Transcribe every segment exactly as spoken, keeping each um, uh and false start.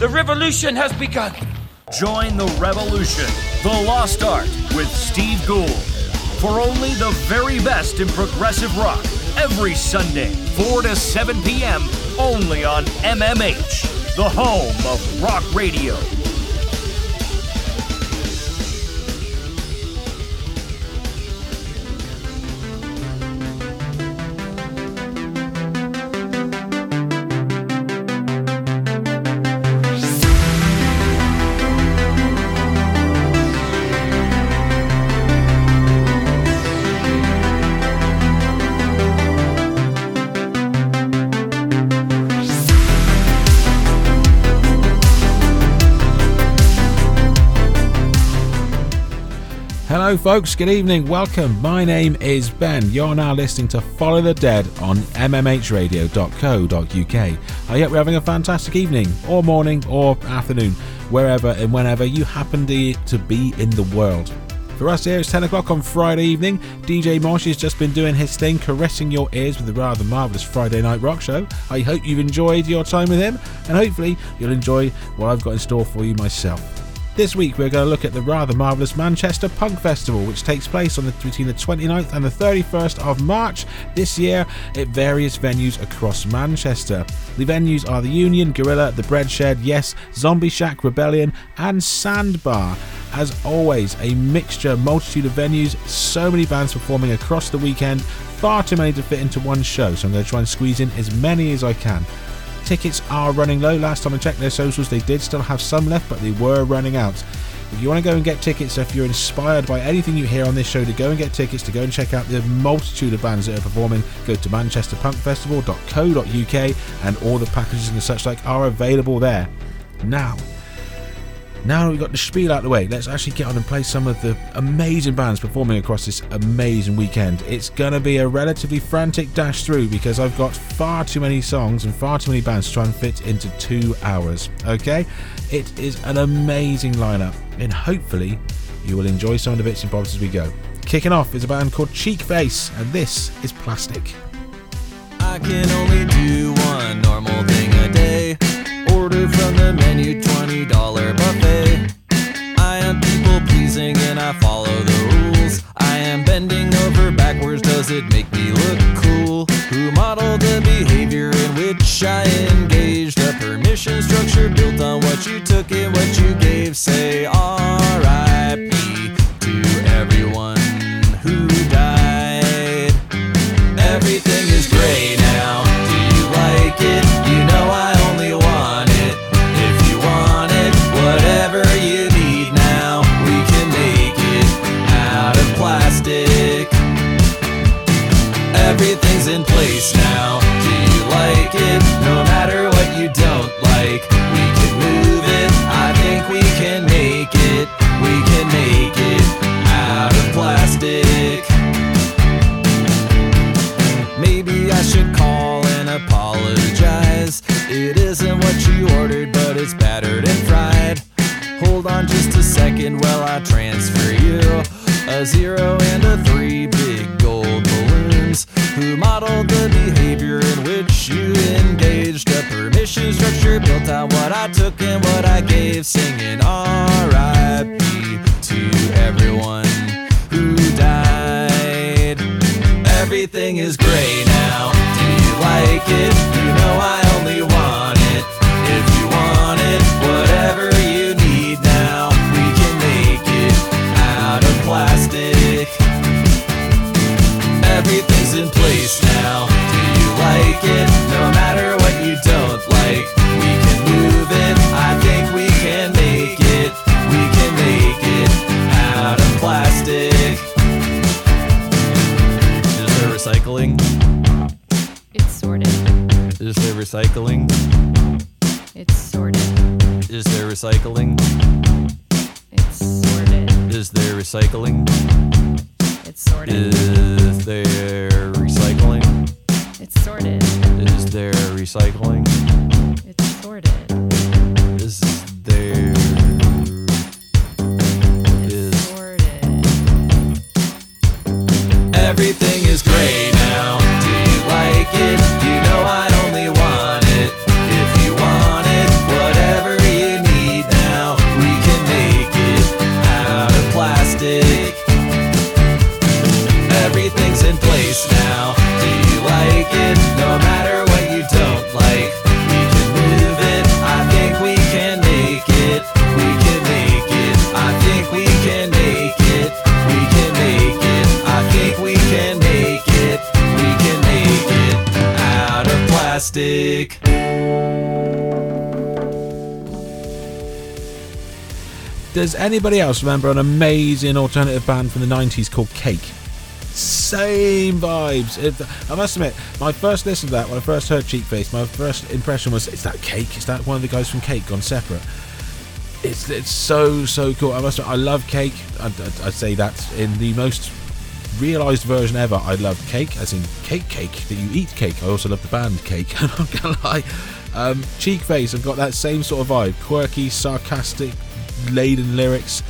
The revolution has begun. Join the revolution, The Lost Art, with Steve Gould. For only the very best in progressive rock, every Sunday, four to seven p.m., only on M M H, the home of rock radio. Hello folks, good evening, welcome. My name is Ben. You're now listening to Follow the Dead on m m h radio dot co dot u k. I hope you're having a fantastic evening, or morning, or afternoon, wherever and whenever you happen to be in the world. For us here, it's ten o'clock on Friday evening. D J Mosh has just been doing his thing, caressing your ears with a rather marvellous Friday Night Rock show. I hope you've enjoyed your time with him, and hopefully you'll enjoy what I've got in store for you myself. This week we're going to look at the rather marvellous Manchester Punk Festival, which takes place on the, between the twenty-ninth and the thirty-first of March this year at various venues across Manchester. The venues are The Union, Gorilla, The Bread Shed, Yes, Zombie Shack, Rebellion and Sandbar. As always, a mixture, multitude of venues, so many bands performing across the weekend, far too many to fit into one show, so I'm going to try and squeeze in as many as I can. Tickets are running low. Last time I checked their socials, they did still have some left, but they were running out. If you want to go and get tickets, if you're inspired by anything you hear on this show, to go and get tickets, to go and check out the multitude of bands that are performing, go to manchester punk festival dot co dot u k and all the packages and such like are available there. Now, now that we've got the spiel out of the way, let's actually get on and play some of the amazing bands performing across this amazing weekend. It's going to be a relatively frantic dash through because I've got far too many songs and far too many bands to try and fit into two hours, okay? It is an amazing lineup, and hopefully you will enjoy some of the bits and bobs as we go. Kicking off is a band called Cheekface, and this is Plastic. I can only do one normal thing a day. Order from the menu, twenty dollar buffet. I am people pleasing and I follow the rules. I am bending over backwards, does it make me look cool? Who modeled the behavior in which I engaged? A permission structure built on what you took and what you gave. Say R I P to everyone who died. Everything is great now, do you like it? You know I only want it if you want it. Whatever you need now, we can make it out of plastic. Everything's in place now, do you like it? No matter what you don't like, we can move it. I think we can make it, we can make it out of plastic. Maybe I should call and apologize. It isn't what you ordered, but it's battered and fried. Hold on just a second while I transfer you a zero and a three big gold balloons. Who modeled the behavior in which you engaged? A permission structure built on what I took and what I gave. Singing R I P to everyone who died. Everything is great now, do you like it? You know I only want it if you want it. Whatever you need now, we can make it out of plastic. Everything's in place now, do you like it? No matter what you don't like, we can move it. I think we can make it, we can make it out of plastic. Recycling. It's sorted. Is there recycling? It's sorted. Is there recycling? It's sorted. Is there recycling? It's sorted. Is there recycling? It's sorted. Is there recycling? It's sorted. Is there? It's sorted. Everything is great now, do you like it? You know I only want it if you want it. Whatever you Stick. Does anybody else remember an amazing alternative band from the nineties called Cake? Same vibes. It, I must admit, my first listen to that, when I first heard Cheapface, my first impression was, is that Cake? Is that one of the guys from Cake gone separate? It's it's so, so cool. I must admit, I love Cake. I, I, I say that in the most realised version ever. I love Cake, as in cake cake, that you eat cake. I also love the band Cake, I'm not going to lie. Um, Cheapface have got that same sort of vibe. Quirky, sarcastic, laden lyrics.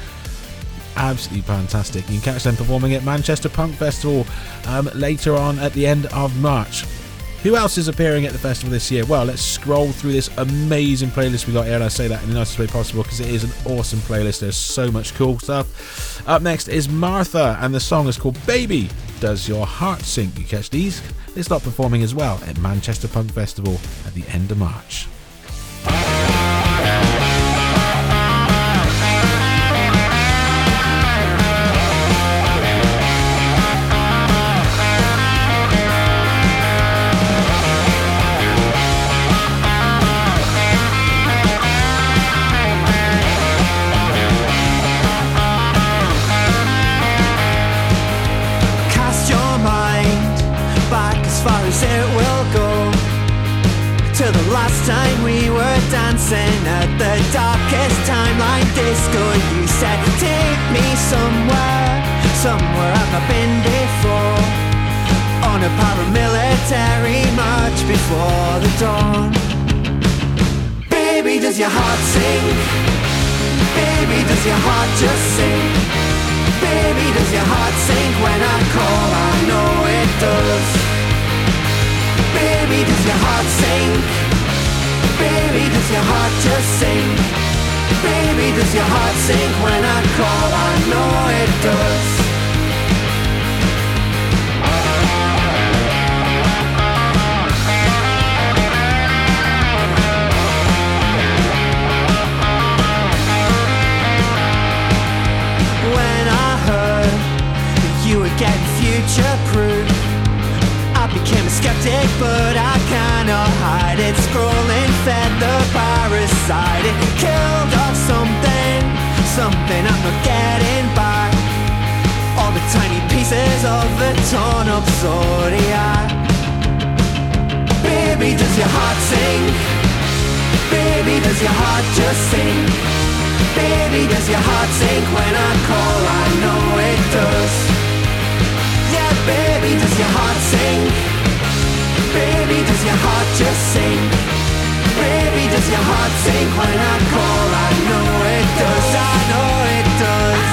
Absolutely fantastic. You can catch them performing at Manchester Punk Festival um, later on at the end of March. Who else is appearing at the festival this year? Well, let's scroll through this amazing playlist we got here, and I say that in the nicest way possible because it is an awesome playlist. There's so much cool stuff. Up next is Martha, and the song is called Baby, Does Your Heart Sink? You catch these. They start performing as well at Manchester Punk Festival at the end of March. Last time we were dancing at the darkest timeline disco, you said, take me somewhere, somewhere I've not been before, on a paramilitary march before the dawn. Baby, does your heart sink? Baby, does your heart just sink? Baby, does your heart sink when I call? I know it does. Baby, does your heart sink? Baby, does your heart just sink? Baby, does your heart sink when I call? I know it does. When I heard you were getting future-proof, I became a skeptic, but I cannot hide it. Scrolling fed the parasite. It killed off something, something I'm not getting back. All the tiny pieces of the torn up zodiac. Baby, does your heart sink? Baby, does your heart just sink? Baby, does your heart sink when I call? I know it does. Baby, does your heart sink? Baby, does your heart just sink? Baby, does your heart sink when I call? I know it does, I know it does.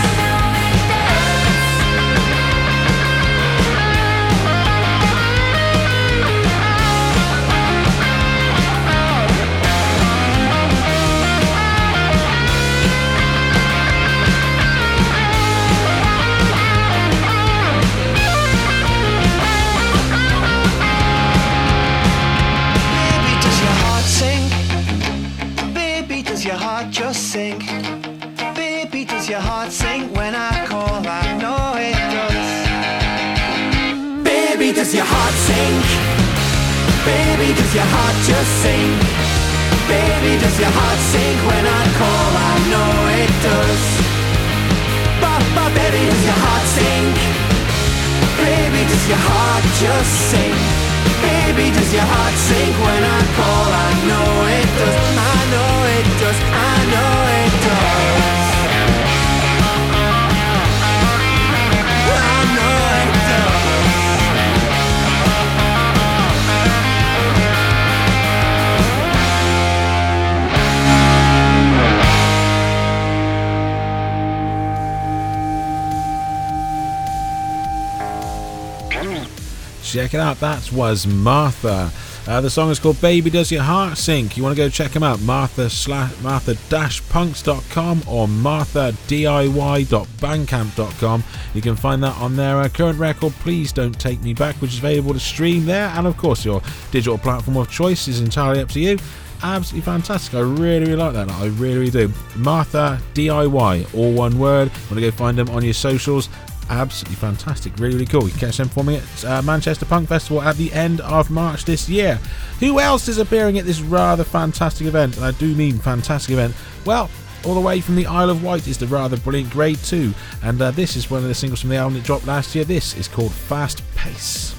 Does your heart just sink? Baby, does your heart sink when I call? I know it does. Baby, does your heart sink? Baby, does your heart just sink? Baby, does your heart sink when I call? I know it does. Ba-ba, baby, does your heart sink? Baby, does your heart just sink? Baby, does your heart sink when I call? I know it does, I know it does, I know it does. I know it does. Check it out, that was Martha. Uh, the song is called Baby Does Your Heart Sink. You want to go check them out, Martha slash martha dash punks dot com or martha d i y dot bandcamp dot com. You can find that on their uh, current record, Please Don't Take Me Back, which is available to stream there, and of course your digital platform of choice is entirely up to you. Absolutely fantastic. I really, really like that. I really, really do. Martha D I Y, all one word. You want to go find them on your socials absolutely fantastic, really really cool. You can catch them for me at uh, Manchester Punk Festival at the end of March this year. Who else is appearing at this rather fantastic event? And I do mean fantastic event. Well, all the way from the Isle of Wight is the rather brilliant Grade two, and uh, this is one of the singles from the album that dropped last year. This is called Fast Pace.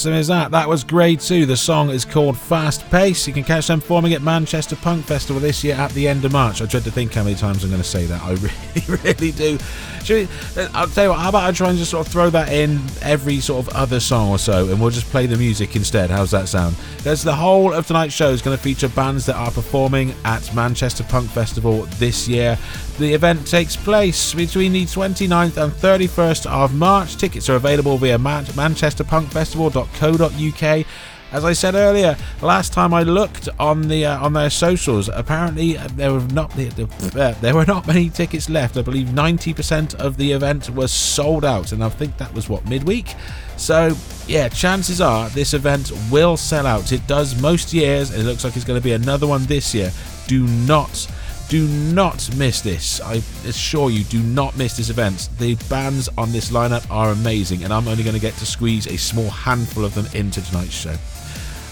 Awesome is that? That was Grade two. The song is called Fast Pace. You can catch them performing at Manchester Punk Festival this year at the end of March. I dread to think how many times I'm going to say that. I really, really do. Should we, I'll tell you what, how about I try and just sort of throw that in every sort of other song or so, and we'll just play the music instead. How's that sound? There's the whole of tonight's show is going to feature bands that are performing at Manchester Punk Festival this year. The event takes place between the twenty-ninth and thirty-first of March. Tickets are available via manchester punk festival dot co dot uk. As I said earlier, last time I looked on the uh, on their socials, apparently there were not uh, there were not many tickets left. I believe ninety percent of the event was sold out, and I think that was what, midweek. So yeah, chances are this event will sell out. It does most years, and it looks like it's going to be another one this year. Do not. Do not miss this. I assure you, do not miss this event. The bands on this lineup are amazing, and I'm only going to get to squeeze a small handful of them into tonight's show.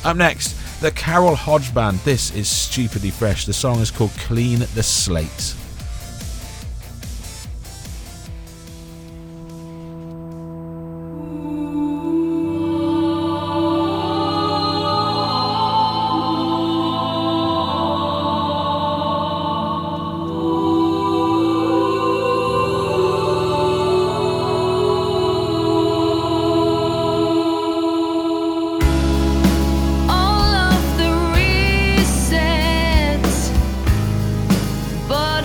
Up next, the Carol Hodge Band. This is stupidly fresh. The song is called Clean the Slate. But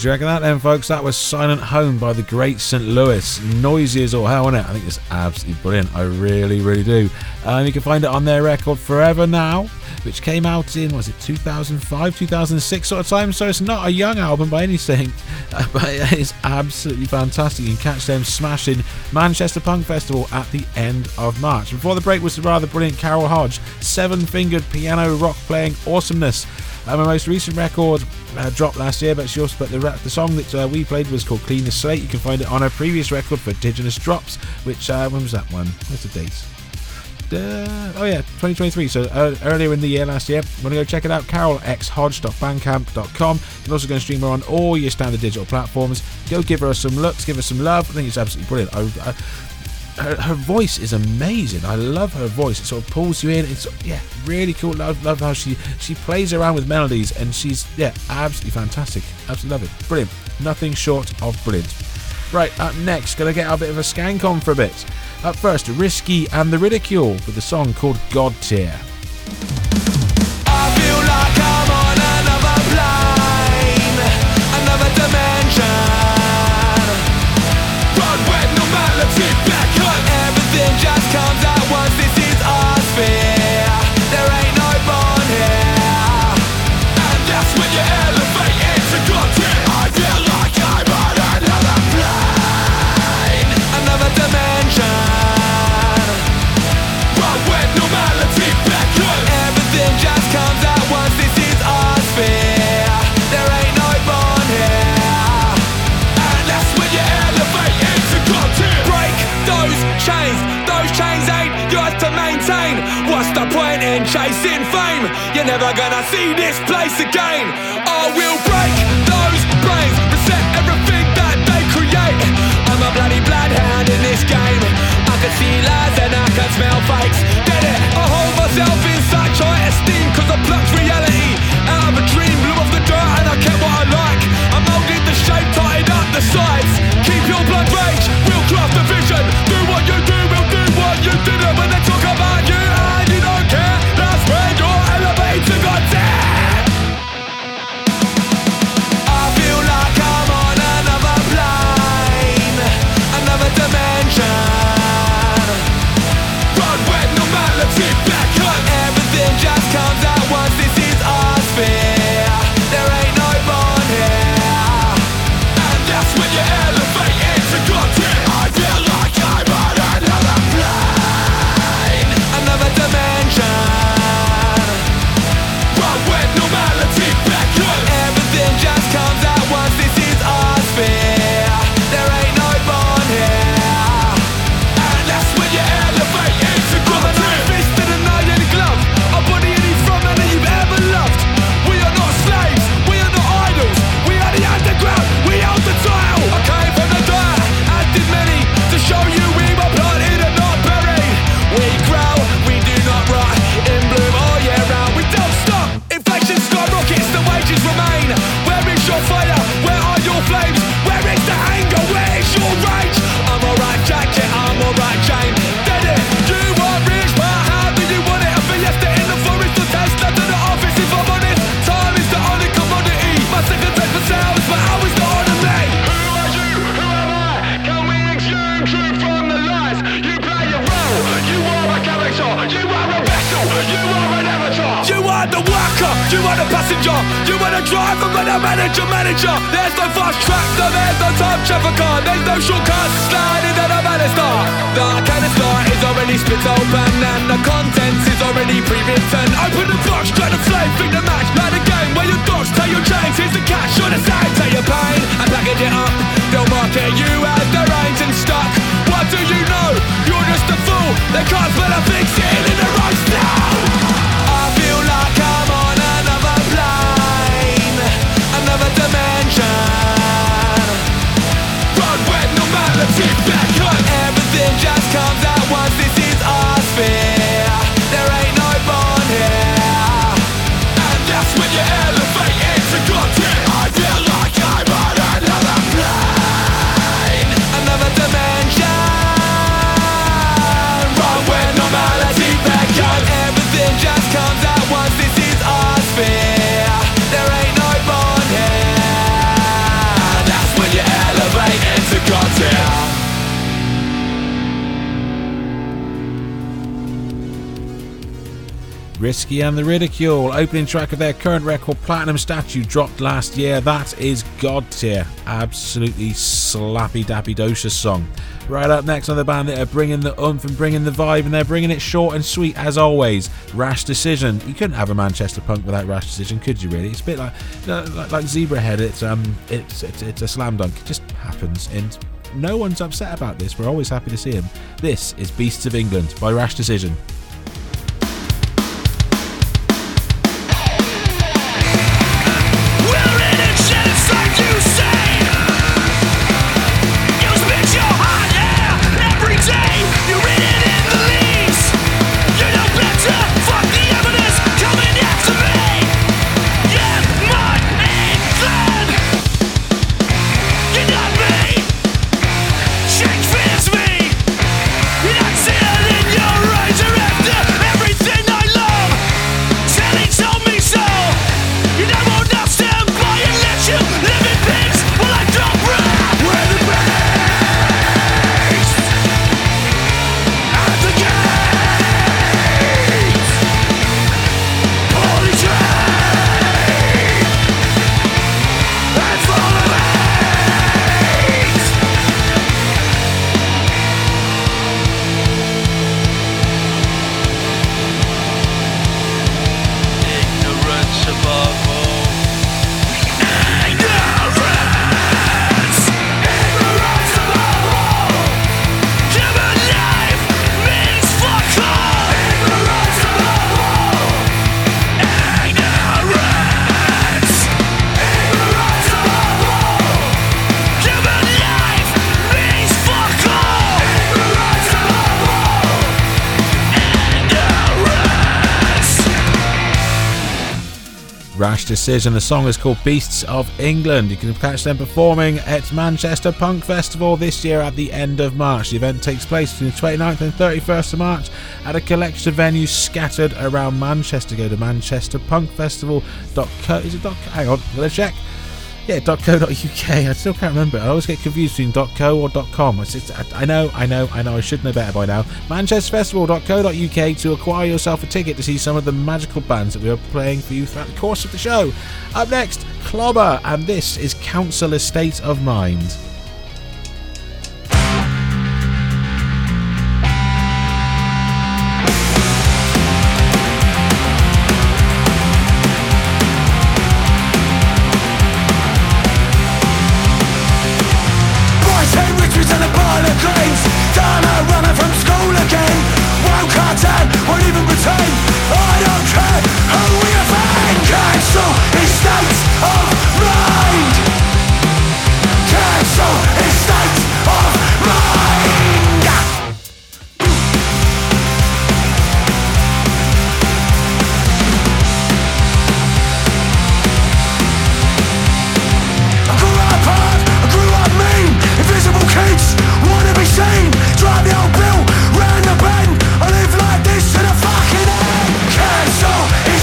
Do you reckon that then, folks? That was Silent Home by the great Saint Louis. Noisy as all hell, isn't it? I think it's absolutely brilliant. I really, really do. Um, you can find it on their record Forever Now, which came out in, was it two thousand five, two thousand six sort of time? So it's not a young album by anything, but it is absolutely fantastic. You can catch them smashing Manchester Punk Festival at the end of March. Before the break was the rather brilliant Carol Hodge, seven-fingered piano rock playing awesomeness. Um, her most recent record uh, dropped last year, but she also put the, the song that uh, we played was called Clean the Slate. You can find it on her previous record for Indigenous Drops, which uh, when was that one? What's the date? Uh, oh yeah, twenty twenty-three, so uh, earlier in the year last year. Want to go check it out? carol x hodge dot bandcamp dot com. You can also go and stream her on all your standard digital platforms. Go give her some looks, give her some love. I think it's absolutely brilliant. I, I, Her, her voice is amazing. I love her voice. It sort of pulls you in. It's yeah, really cool. Love, love how she she plays around with melodies, and she's yeah, absolutely fantastic. Absolutely love it. Brilliant. Nothing short of brilliant. Right, up next, gonna get a bit of a skank on for a bit. Up first, Risky and the Ridicule with a song called God Tier. Just comes out once, this is our sphere. There ain't no bond here, and that's when you elevate into God tier. I feel like I'm on another plane, another dimension. But with normality back on, everything just comes out once, this is our sphere. There ain't no bond here, and that's when you elevate into God tier. Break those chains. Chains ain't yours to maintain. What's the point in chasing fame? You're never gonna see this place again. I will break those brains, reset everything that they create. I'm a bloody bloodhound in this game. I can see lies and I can smell fakes. Get it? I hold myself in such high esteem, cause I plucked reality out of a dream. Blew off the dirt and I kept what I like. I moulded the shape, tied up the sides. Keep your blood rage, we'll craft the vision. Do what you do, we'll do. You did it when they talk about you and you don't manager. You want a driver but a manager manager. There's no fast track, no, there's no time trafficker. There's no shortcuts, sliding on a banister. The canister is already split open and the contents is already pre-written. Open the box, try the flame, pick the match, play the game. Where your dogs, take your chains, here's the cash on the side. Take your pain and package it up. They'll market you out the reins and stuck. What do you know? You're just a fool. They can't spell a big sitting in the right now. Risky and the Ridicule, opening track of their current record Platinum Statue, dropped last year. That is God tier, absolutely slappy dappy docious song. Right up next, another band that are bringing the oomph and bringing the vibe, and they're bringing it short and sweet as always. Rash Decision. You couldn't have a Manchester punk without Rash Decision, could you really? It's a bit like like, like Zebrahead. It's um it's, it's it's a slam dunk. It just happens, and no one's upset about this. We're always happy to see him. This is Beasts of England by Rash Decision. Rash Decision. The song is called Beasts of England. You can catch them performing at Manchester Punk Festival this year at the end of March. The event takes place between the twenty-ninth and thirty-first of March at a collection of venues scattered around Manchester. Go to manchester punk festival dot co. Is it dot co? Hang on, let's check. Yeah, dot co dot U K. I still can't remember. I always get confused between .co or .com. It's just, I know, I know, I know. I should know better by now. manchester festival dot co dot U K to acquire yourself a ticket to see some of the magical bands that we are playing for you throughout the course of the show. Up next, Clobber, and this is Council Estate of Mind. Drive the old bill round the bend. I live like this to the fucking end. Cancel.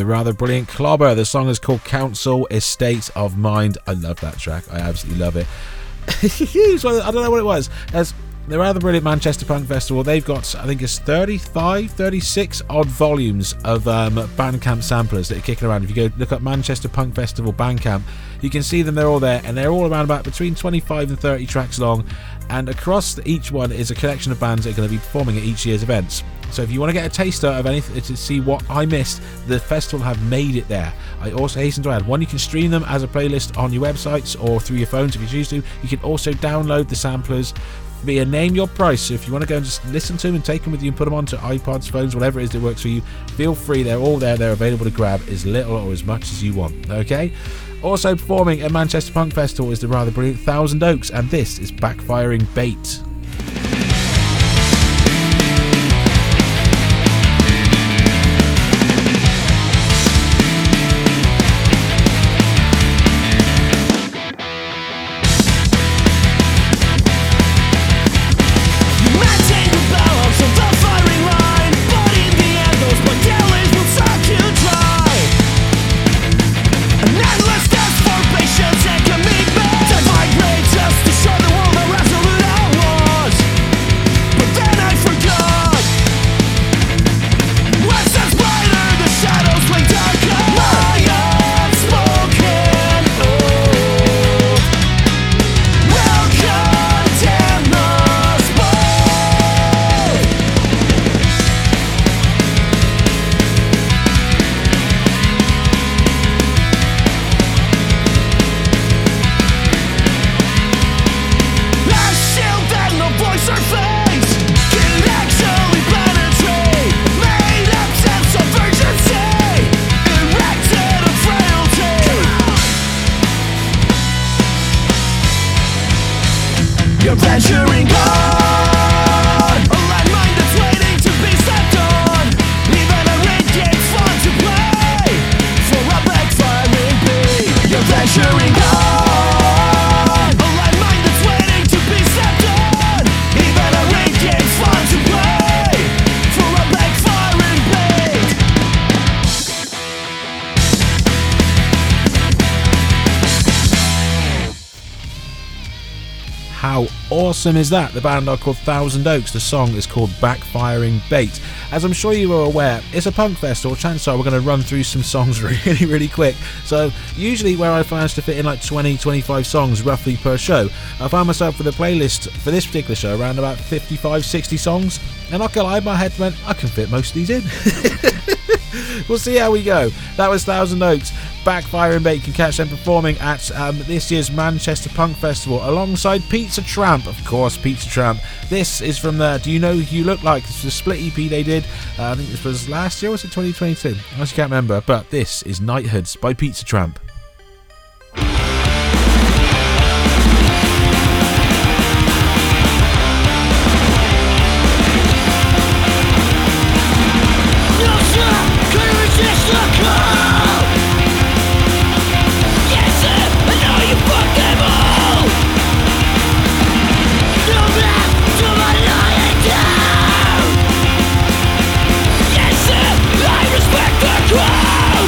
the rather brilliant Clobber. The song is called Council Estate of Mind. I love that track. I absolutely love it. So I don't know what it was. As the rather brilliant Manchester Punk Festival, they've got, I think it's thirty-five, thirty-six odd volumes of um, Bandcamp samplers that are kicking around. If you go look up Manchester Punk Festival Bandcamp, you can see them. They're all there, and they're all around about between twenty-five and thirty tracks long, and across each one is a collection of bands that are going to be performing at each year's events. So if you want to get a taster of anything, to see what I missed, the festival have made it there. I also hasten to add, one, you can stream them as a playlist on your websites or through your phones if you choose to. You can also download the samplers via Name Your Price. So if you want to go and just listen to them and take them with you and put them onto iPods, phones, whatever it is that works for you, feel free. They're all there. They're available to grab as little or as much as you want. Okay? Also performing at Manchester Punk Festival is the rather brilliant Thousand Oaks, and this is Backfiring Bait. Awesome is that? The band are called Thousand Oaks. The song is called Backfiring Bait. As I'm sure you are aware, it's a punk festival. Chances are we're going to run through some songs really, really quick. So usually where I manage to fit in like twenty, twenty-five songs roughly per show, I found myself with a playlist for this particular show around about fifty-five, sixty songs. And I can lie, my head went, I can fit most of these in. We'll see how we go. That was Thousand Oaks, Backfiring Bait. You can catch them performing at um, this year's Manchester Punk Festival alongside Pizza Tramp. Of course, Pizza Tramp. This is from the Do You Know Who You Look Like? This is a split E P they did. Uh, I think this was last year, was it twenty twenty-two? I just can't remember. But this is Knighthoods by Pizza Tramp. Crowd!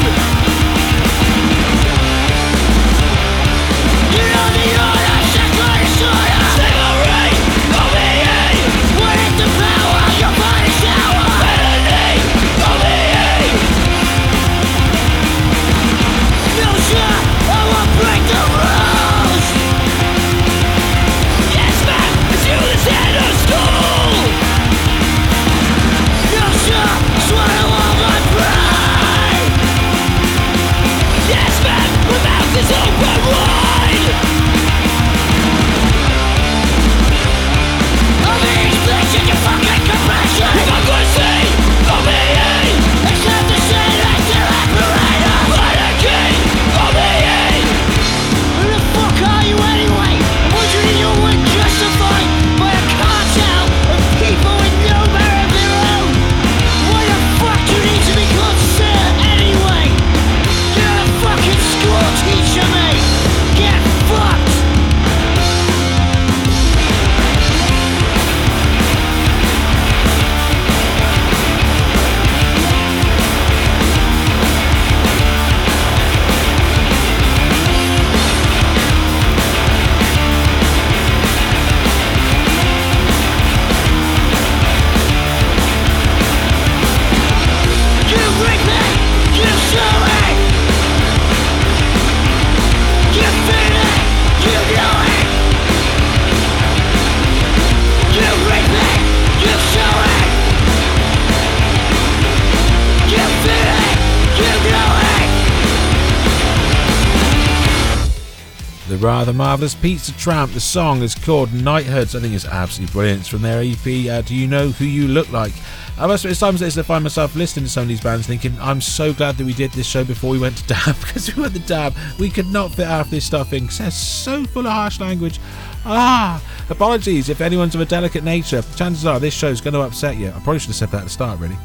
rather marvellous. Pizza Tramp, the song is called Knighthoods. I think it's absolutely brilliant. It's from their E P, uh, Do You Know Who You Look Like? I must admit, it's times that I find myself listening to some of these bands thinking, I'm so glad that we did this show before we went to D A B, because we went to D A B, we could not fit half this stuff in, because they're so full of harsh language. Ah, apologies if anyone's of a delicate nature. Chances are this show's going to upset you. I probably should have said that at the start, really.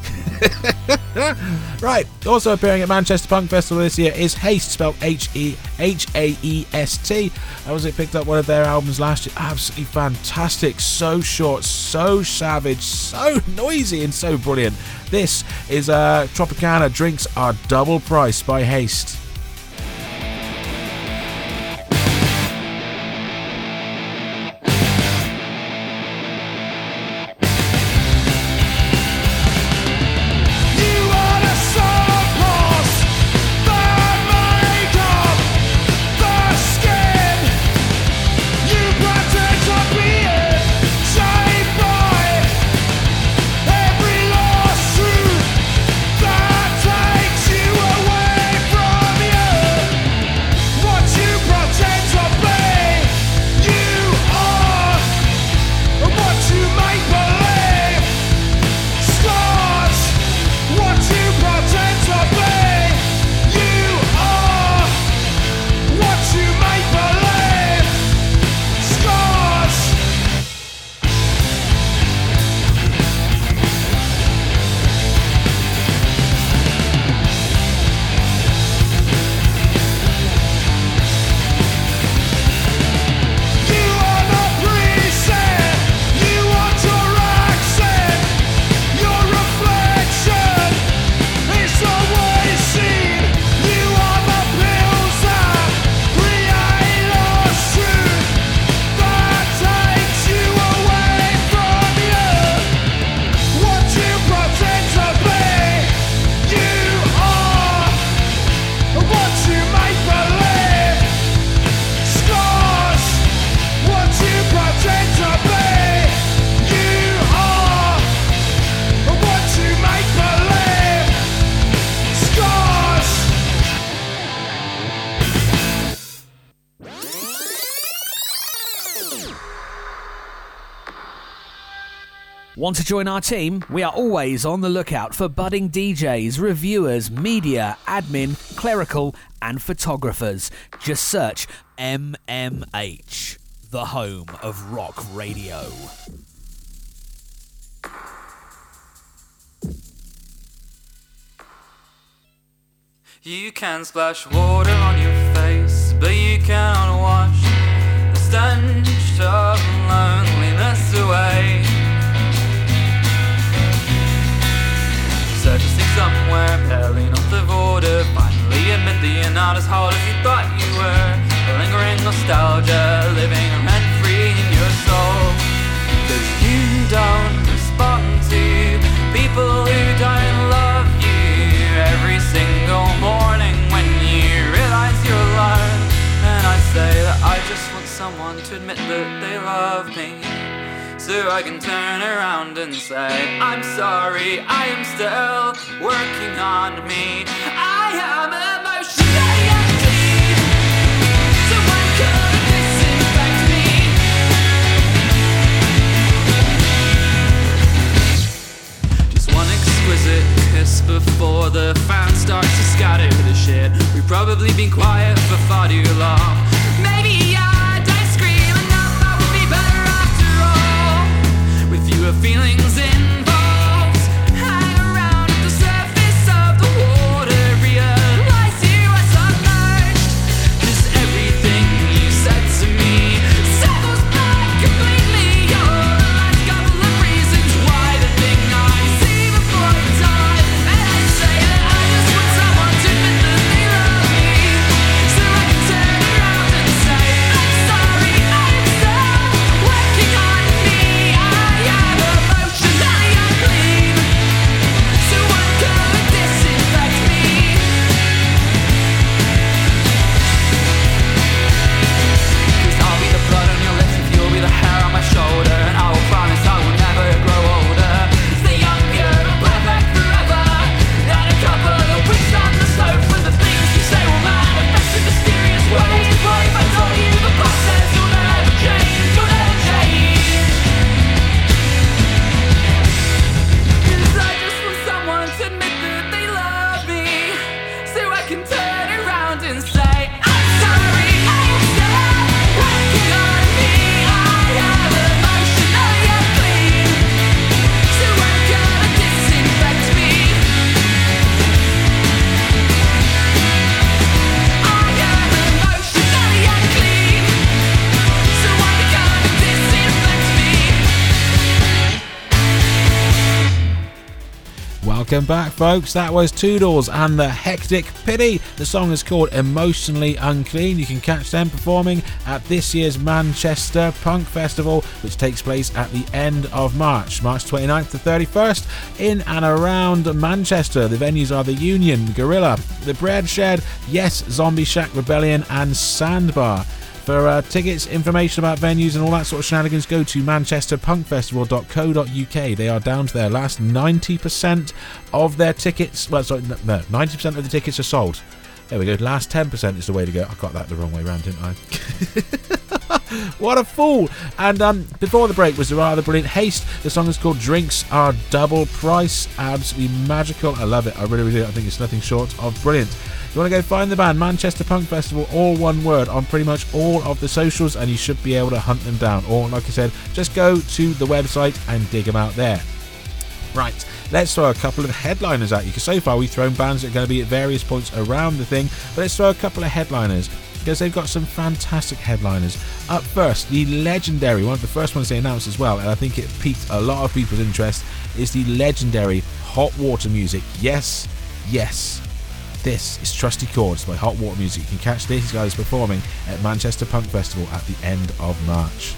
Right, also appearing at Manchester Punk Festival this year is Haste, spelled H E H A E S T. I also picked up one of their albums last year. Absolutely fantastic. So short, so savage, so noisy and so brilliant. This is uh, Tropicana Drinks Are Double Priced by Haste. Want to join our team? We are always on the lookout for budding D Js, reviewers, media, admin, clerical, and photographers. Just search M M H, the home of rock radio. You can splash water on your face, but you cannot wash the stench of loneliness away. Surfacing somewhere, pedaling off the border, finally admit that you're not as hard as you thought you were. The lingering nostalgia, living rent-free in your soul. Cause you don't respond to people who don't love you. Every single morning when you realise you're alone. And I say that I just want someone to admit that they love me, so I can turn around and say, I'm sorry, I am still working on me. I am emotionally empty. Someone could disinfect me. Just one exquisite kiss before the fans start to scatter the shit. We've probably been quiet for far too long. Maybe I the feelings involved hang around the surface of the water, realize Welcome back, folks. That was Two Doors and the Hectic Pity. The song is called Emotionally Unclean. You can catch them performing at this year's Manchester Punk Festival, which takes place at the end of March, March twenty-ninth to thirty-first, in and around Manchester. The venues are The Union, Gorilla, The Bread Shed, Yes, Zombie Shack Rebellion and Sandbar. For uh, tickets, information about venues and all that sort of shenanigans, go to manchester punk festival dot co dot uk. They are down to their last ninety percent of their tickets. Well, sorry, no, ninety percent of the tickets are sold. There we go. Last ten percent is the way to go. I got that the wrong way around, didn't I? What a fool. And um, before the break was the rather brilliant Haste. The song is called Drinks Are Double Price. Absolutely magical. I love it. I really, really do. I think it's nothing short of brilliant. You want to go find the band, Manchester Punk Festival, all one word, on pretty much all of the socials, and you should be able to hunt them down. Or, like I said, just go to the website and dig them out there. Right, let's throw a couple of headliners at you, because so far we've thrown bands that are going to be at various points around the thing, but let's throw a couple of headliners, because they've got some fantastic headliners. Up first, the legendary, one of the first ones they announced as well, and I think it piqued a lot of people's interest, is the legendary Hot Water Music. Yes, yes. This is Trusty Chords by Hot Water Music. You can catch these guys performing at Manchester Punk Festival at the end of March.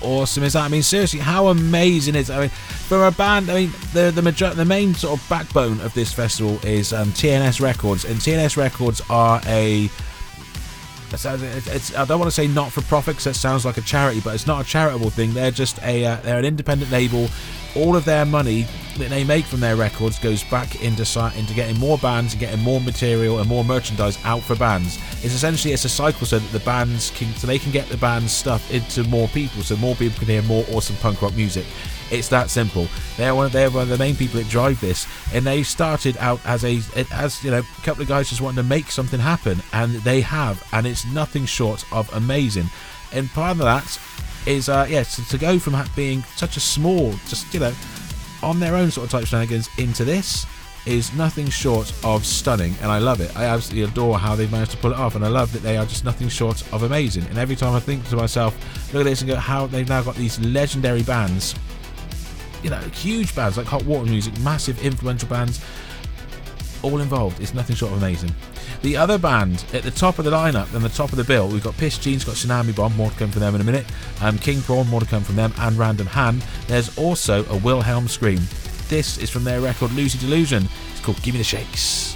Awesome is that? I mean, seriously, how amazing is that? I mean, for a band, I mean, the the, major, the main sort of backbone of this festival is um, T N S Records, and T N S Records are a. It's, it's, I don't want to say not for profit, because that sounds like a charity, but it's not a charitable thing. They're just a uh, they're an independent label. All of their money that they make from their records goes back into into getting more bands and getting more material and more merchandise out for bands. It's essentially it's a cycle so that the bands can so they can get the band's stuff into more people, so more people can hear more awesome punk rock music. It's that simple. They're one of they're one of the main people that drive this, and they started out as a as you know a couple of guys just wanting to make something happen, and they have, and it's nothing short of amazing. And part of that is uh yes yeah, to, to go from being such a small, just you know on their own sort of type shenanigans into this is nothing short of stunning, and I love it. I absolutely adore how they've managed to pull it off, and I love that they are just nothing short of amazing. And every time I think to myself, look at this and go, how they've now got these legendary bands, you know, huge bands like Hot Water Music, massive influential bands, all involved. It's nothing short of amazing. The other band at the top of the lineup and the top of the bill, we've got Piss Jeans, got Tsunami Bomb, more to come from them in a minute, um, King Prawn, more to come from them, and Random Hand. There's also a Wilhelm Scream. This is from their record Lucy Delusion. It's called Give Me the Shakes.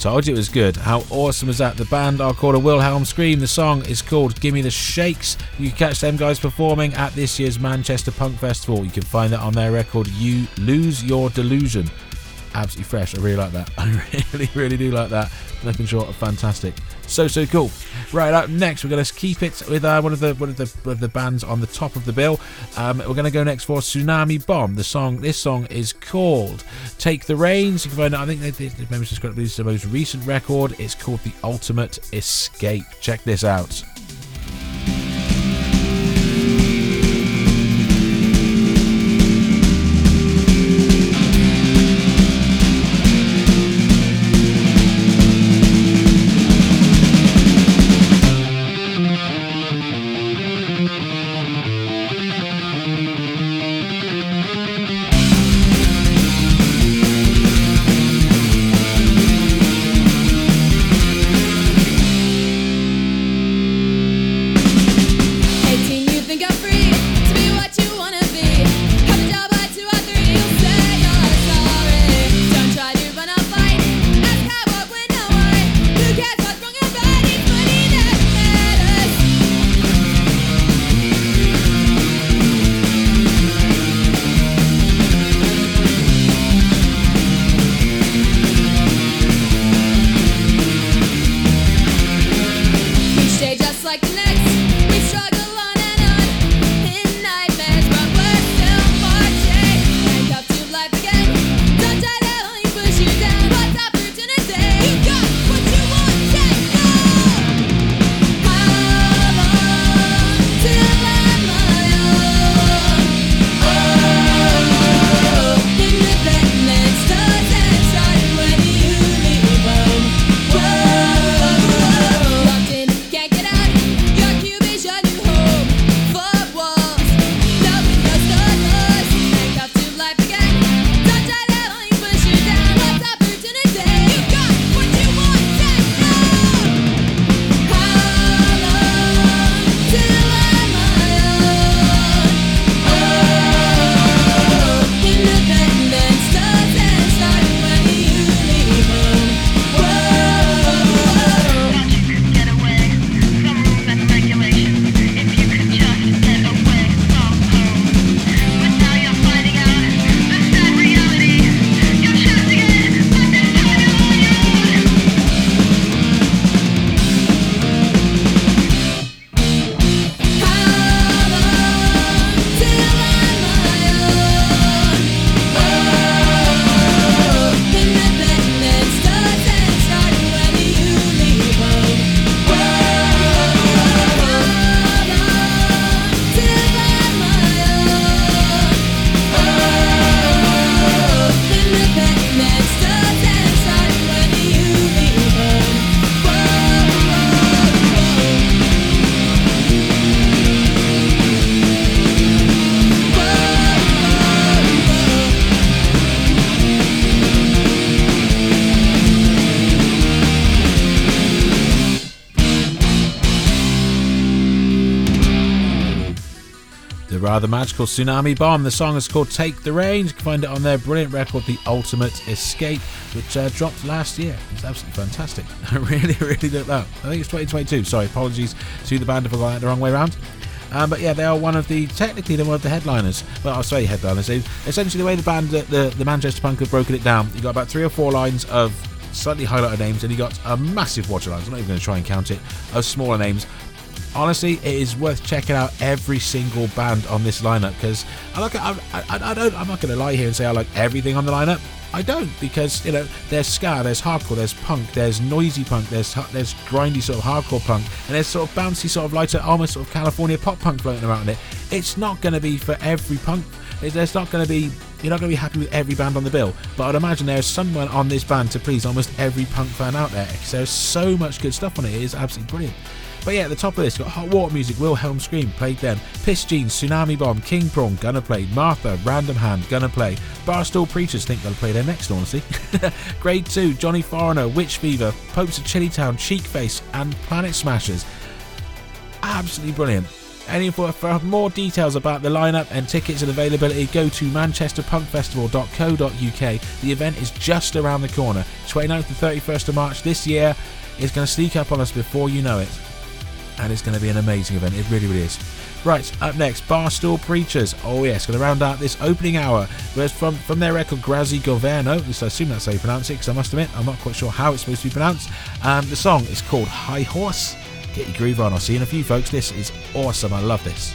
Told you it was good. How awesome is that? The band are called a Wilhelm Scream. The song is called Give Me the Shakes. You can catch them guys performing at this year's Manchester Punk Festival. You can find that on their record You Lose Your Delusion. Absolutely fresh. I really like that. I really, really do like that. Nothing short of fantastic. So, so cool. Right, up next, we're going to keep it with uh, one of the one of the one of the bands on the top of the bill. Um, we're going to go next for Tsunami Bomb. The song, this song is called Take the Reins. You can find it, I think they, they, they just got released their most recent record. It's called The Ultimate Escape. Check this out. the rather magical Tsunami Bomb. The song is called Take the Reins. You can find it on their brilliant record The Ultimate Escape, which uh, dropped last year. It's absolutely fantastic. I really, really looked that up. I think it's twenty twenty-two. Sorry, apologies to the band if I got it the wrong way around. Um, but yeah, they are one of the, technically they're one of the headliners. Well, I'll say headliners. Essentially the way the band, the, the, the Manchester Punk have broken it down, you got about three or four lines of slightly highlighted names, and you got a massive waterline, I'm not even going to try and count it, of smaller names. Honestly, it is worth checking out every single band on this lineup, because I like, I, I, I don't, I'm not going to lie here and say I like everything on the lineup. I don't, because you know there's ska, there's hardcore, there's punk, there's noisy punk, there's there's grindy sort of hardcore punk, and there's sort of bouncy sort of lighter, almost sort of California pop punk floating around in it. It's not going to be for every punk. There's not going to be, you're not going to be happy with every band on the bill, but I'd imagine there's someone on this band to please almost every punk fan out there, because there's so much good stuff on it. It is absolutely brilliant. But yeah, at the top of this, got Hot Water Music, Wilhelm Scream, played them, Piss Jeans, Tsunami Bomb, King Prawn, gonna play, Martha, Random Hand, gonna play, Barstool Preachers, think they'll play their next, honestly, Grade two, Johnny Foreigner, Witch Fever, Popes of Chillytown, Cheekface, and Planet Smashers. Absolutely brilliant. Any for, for more details about the lineup and tickets and availability, go to manchester punk festival dot co dot uk. The event is just around the corner, twenty-ninth and thirty-first of March this year. It's going to sneak up on us before you know it. And it's going to be an amazing event. It really, really is. Right, up next, Barstool Preachers. Oh, yes, going to round out this opening hour. Whereas from, from their record, Grazi Governo, at least I assume that's how you pronounce it, because I must admit, I'm not quite sure how it's supposed to be pronounced. Um, the song is called High Horse. Get your groove on. I'll see you in a few, folks. This is awesome. I love this.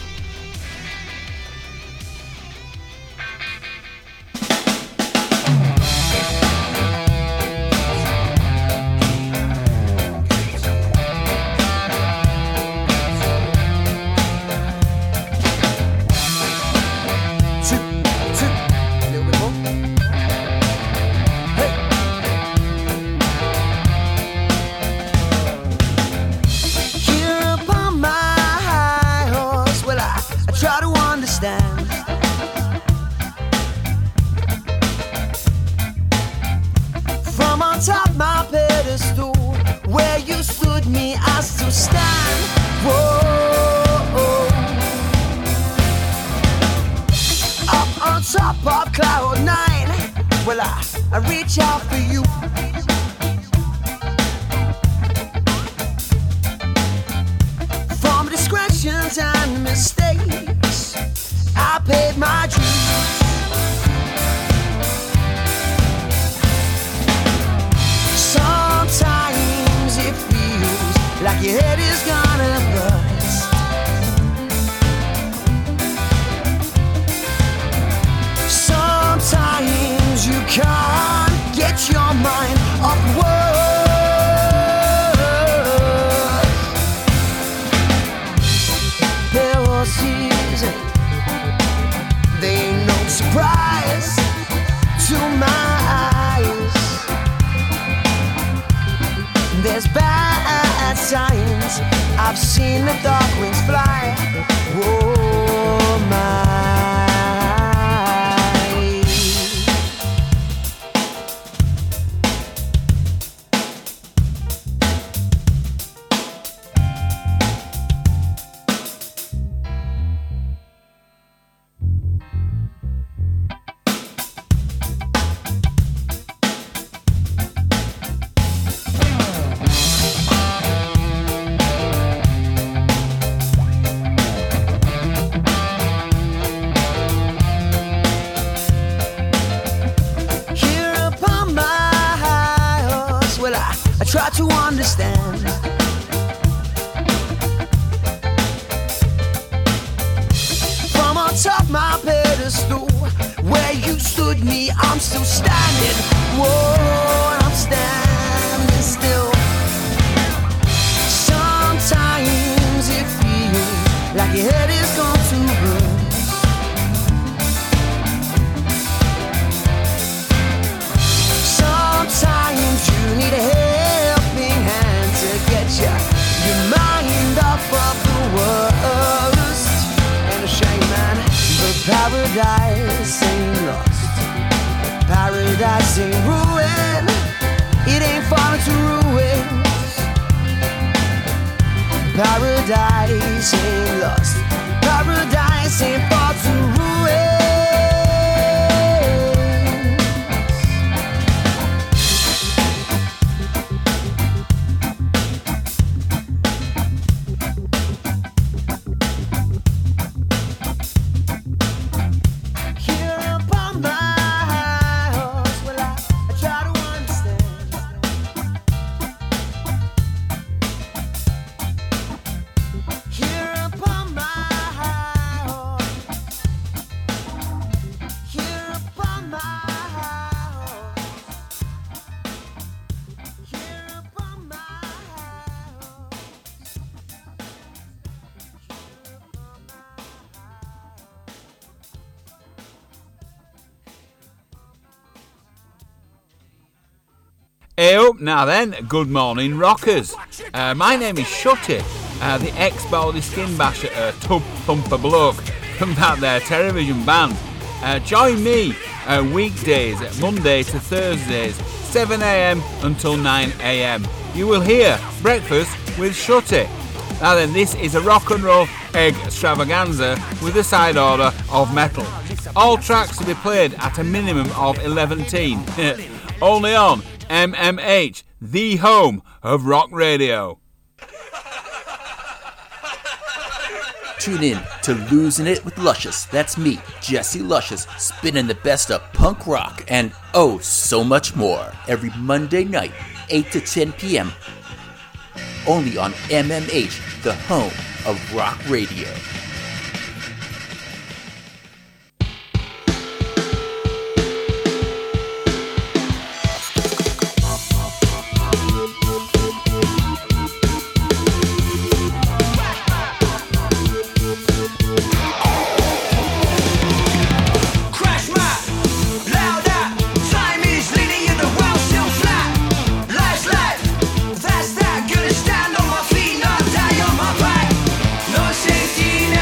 Paradise ain't lost. Paradise Now then, good morning rockers. Uh, my name is Shutty, uh, the ex-baldy skin basher, uh, tub thumper bloke from that there television band. Uh, join me uh, weekdays, Monday to Thursdays, seven a.m. until nine a.m. You will hear Breakfast with Shutty. Now then, this is a rock and roll egg extravaganza with a side order of metal. All tracks to be played at a minimum of eleven teen. Only on M M H, the home of rock radio. Tune in to Losing It with Luscious. That's me, Jesse Luscious, spinning the best of punk rock and oh so much more every Monday night, eight to ten p.m. only on M M H, the home of rock radio. Safety.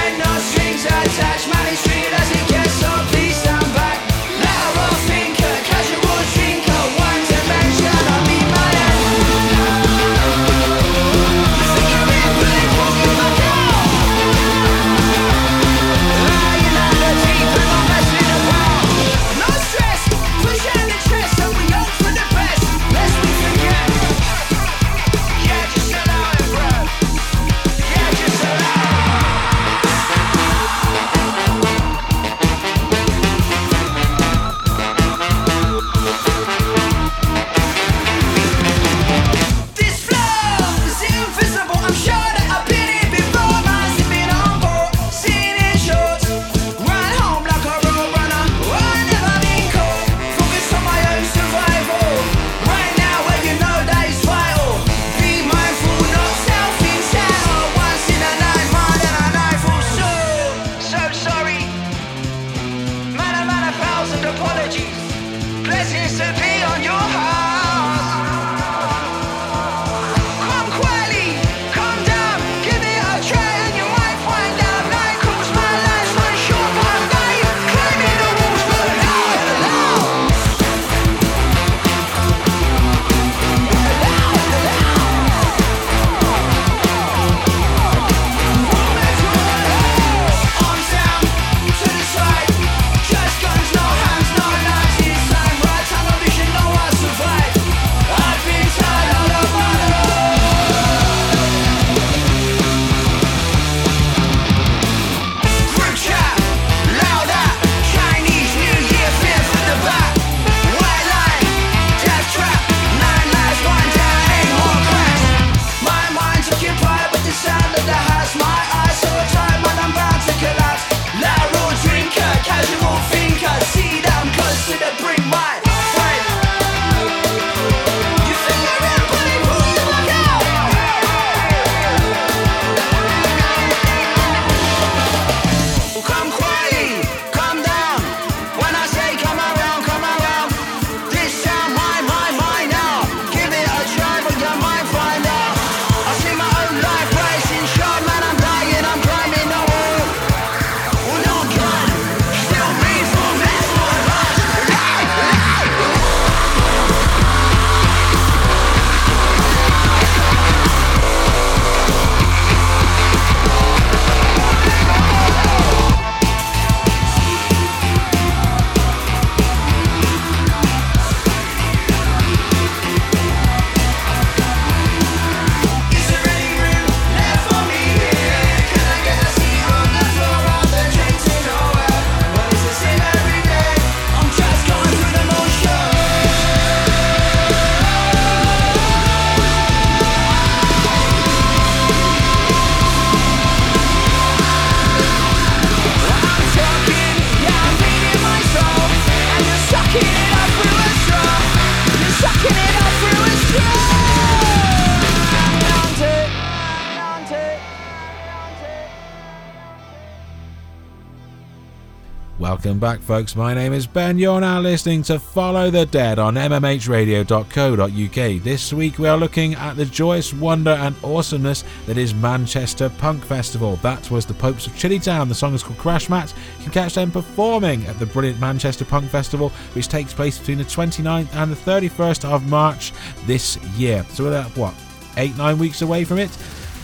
Welcome back, folks. My name is Ben. You're now listening to Follow the Dead on m m h radio dot co dot u k. This week we are looking at the joyous wonder and awesomeness that is Manchester Punk Festival. That was the Popes of Chillytown. The song is called Crash Mats. You can catch them performing at the brilliant Manchester Punk Festival, which takes place between the twenty-ninth and the thirty-first of March this year. So we're, what, eight, nine weeks away from it?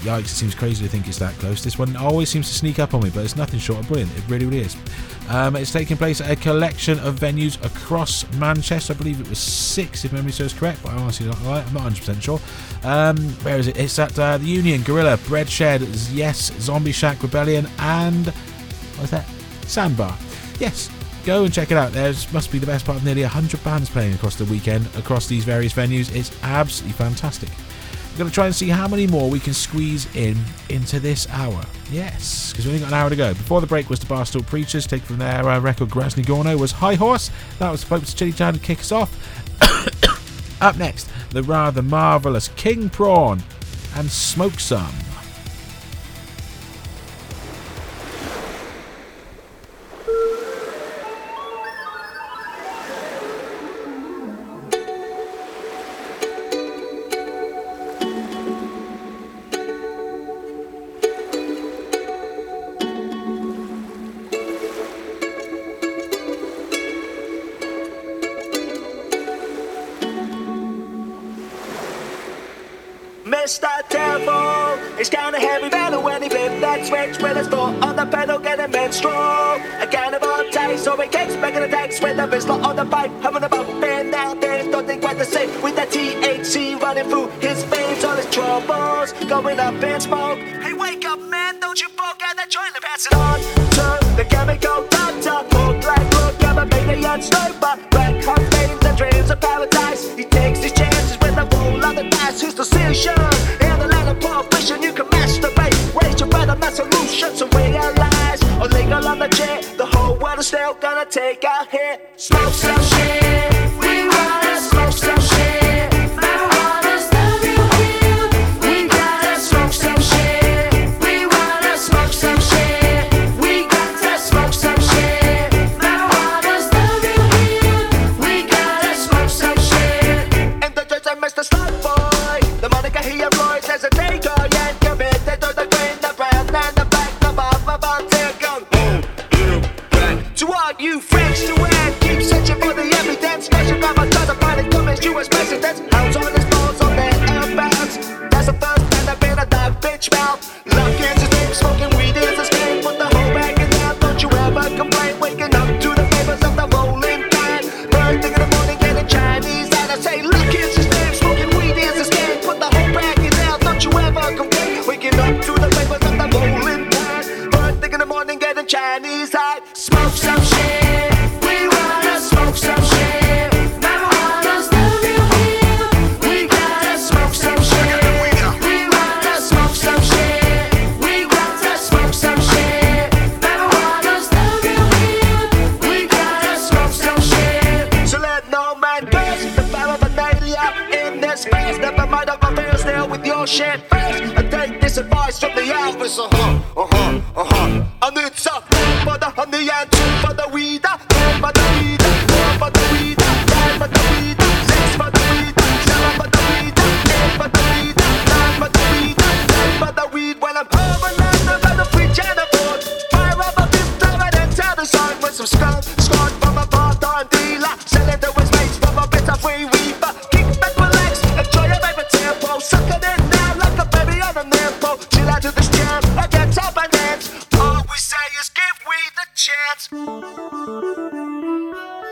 Yikes, it seems crazy to think it's that close. This one always seems to sneak up on me, but it's nothing short of brilliant. It really, really is. Um, it's taking place at a collection of venues across Manchester. I believe it was six, if memory serves correct, but I'm honestly not right. I'm not one hundred percent sure. Um, where is it? It's at uh, The Union, Gorilla, Breadshed, Yes, Zombie Shack, Rebellion, and... what's that? Sandbar. Yes. Go and check it out. There must be the best part of nearly one hundred bands playing across the weekend, across these various venues. It's absolutely fantastic. We're going to try and see how many more we can squeeze in into this hour. Yes, because we only got an hour to go. Before the break was the Barstool Preachers. Take from their uh, record Grasny Gorno was High Horse. That was Folks Chillytown to kick us off. Up next, the rather marvellous King Prawn and Smoke Some.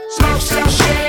Smoke some shit.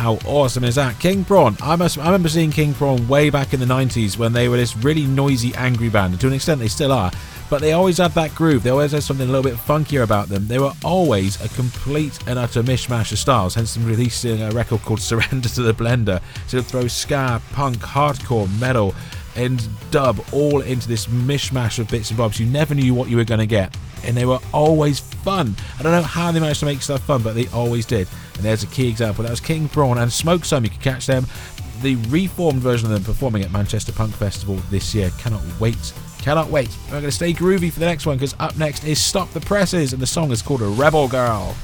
How awesome is that? King Prawn. I must. I remember seeing King Prawn way back in the nineties when they were this really noisy, angry band. And to an extent, they still are. But they always had that groove. They always had something a little bit funkier about them. They were always a complete and utter mishmash of styles, hence them releasing a record called Surrender to the Blender. So it throws ska, punk, hardcore, metal, and dub all into this mishmash of bits and bobs. You never knew what you were going to get. And they were always fun. I don't know how they managed to make stuff fun, but they always did. And there's a key example. That was King Prawn and Smoke Some. You can catch them, the reformed version of them, performing at Manchester Punk Festival this year. Cannot wait. Cannot wait. We're going to stay groovy for the next one, because up next is Stop the Presses, and the song is called Rebel Girl.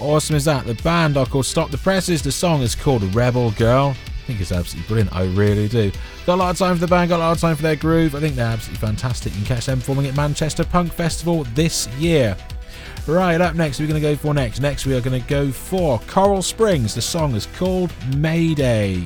Awesome is that? The band are called Stop the Presses. The song is called Rebel Girl. I think it's absolutely brilliant. I really do. Got a lot of time for the band, got a lot of time for their groove. I think they're absolutely fantastic. You can catch them performing at Manchester Punk Festival this year. Right, up next, we're going to go for next. Next, we are going to go for Coral Springs. The song is called Mayday.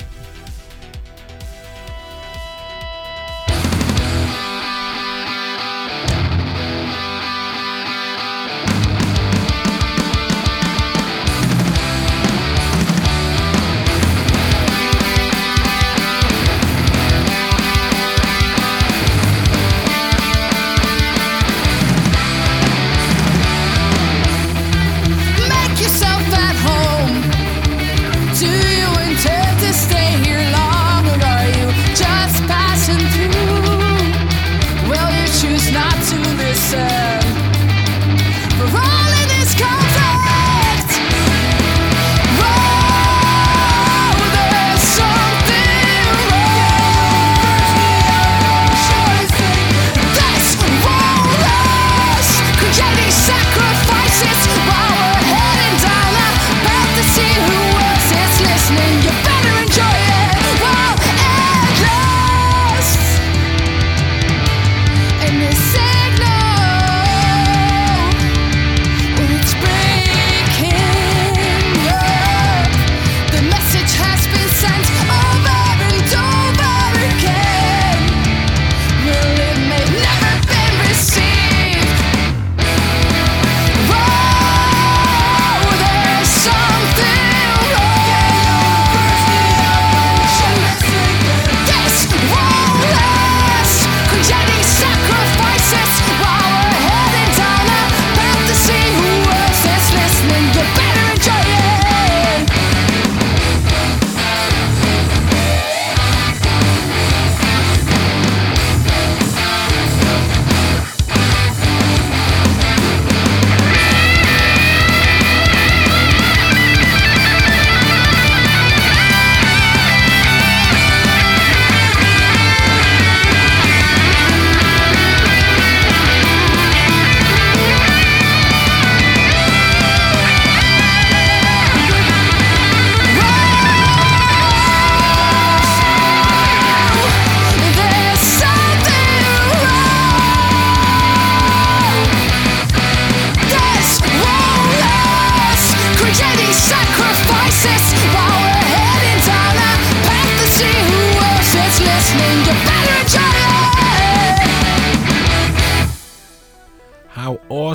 Yourself at home. Do you intend to stay?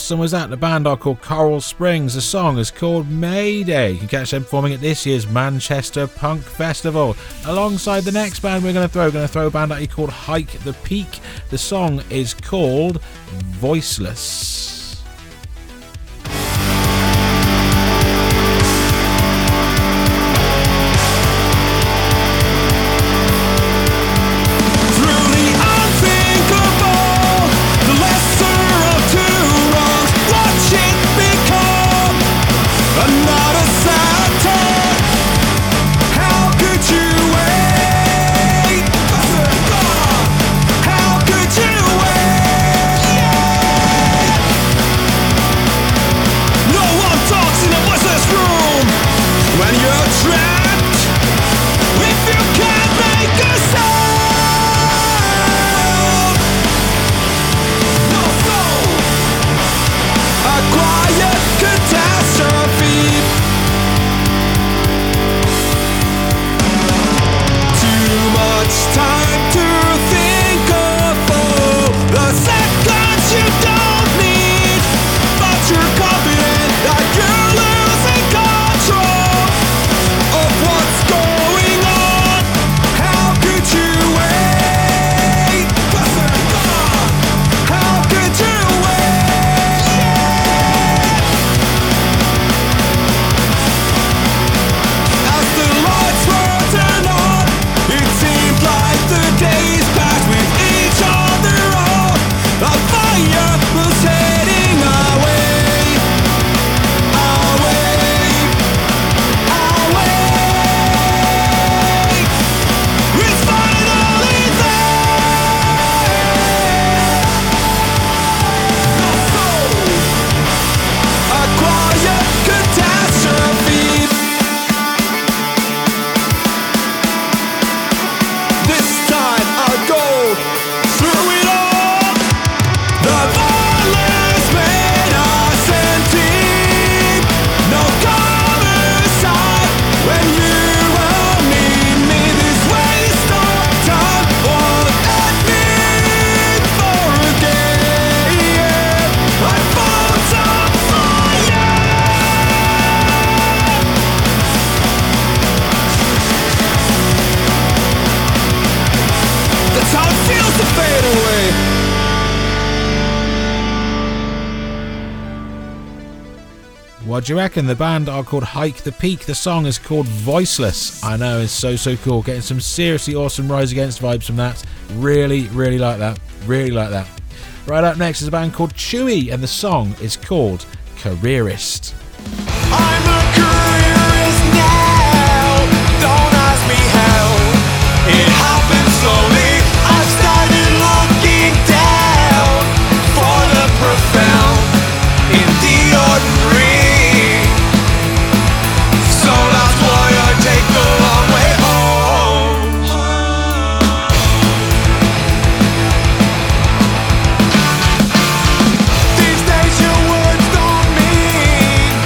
awesome was that? The band are called Coral Springs. The song is called Mayday. You can catch them performing at this year's Manchester Punk Festival. Alongside the next band we're going to throw, we're going to throw a band at you called Hike the Peak. The song is called Voiceless. What do you reckon? The band are called Hike the Peak. The song is called Voiceless. I know, it's so, so cool. Getting some seriously awesome Rise Against vibes from that. Really, really like that. Really like that. Right up next is a band called Chewy, and the song is called Careerist. I'm a careerist now. Don't ask me how. It happened slowly. I've started looking down for the profound in the ordinary. These days your words don't mean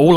All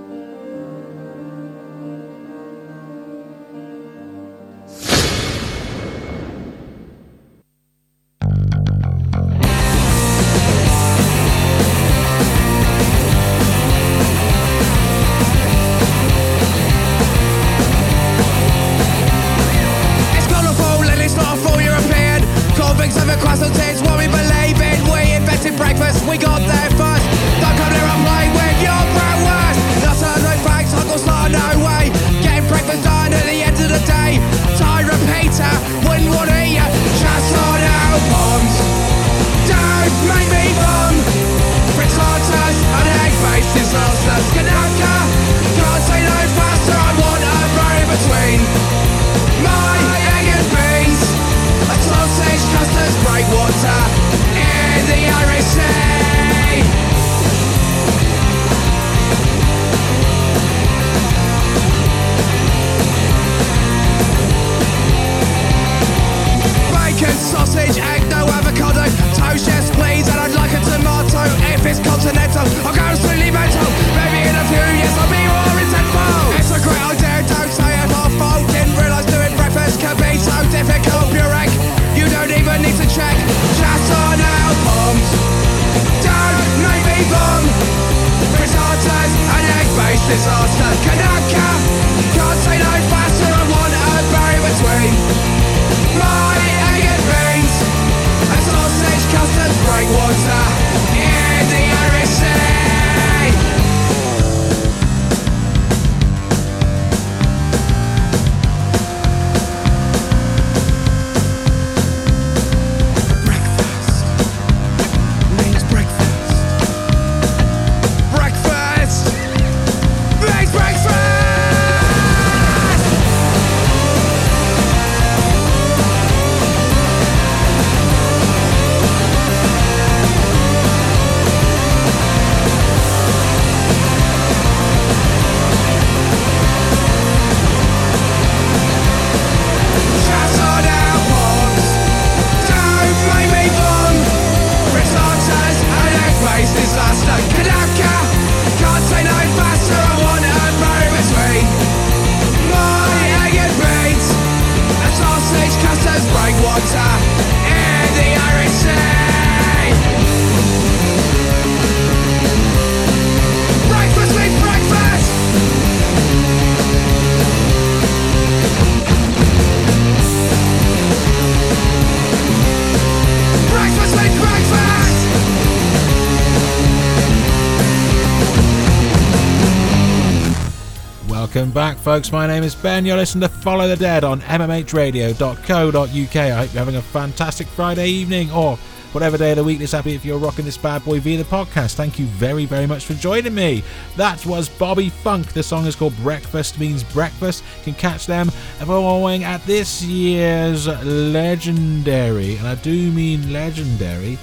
Welcome back, folks. My name is Ben. You're listening to Follow the Dead on m m h radio dot co dot u k. I hope you're having a fantastic Friday evening or whatever day of the week this happy if you're rocking this bad boy via the podcast. Thank you very, very much for joining me. That was Bobby Funk. The song is called Breakfast Means Breakfast. You can catch them performing at this year's legendary, and I do mean legendary,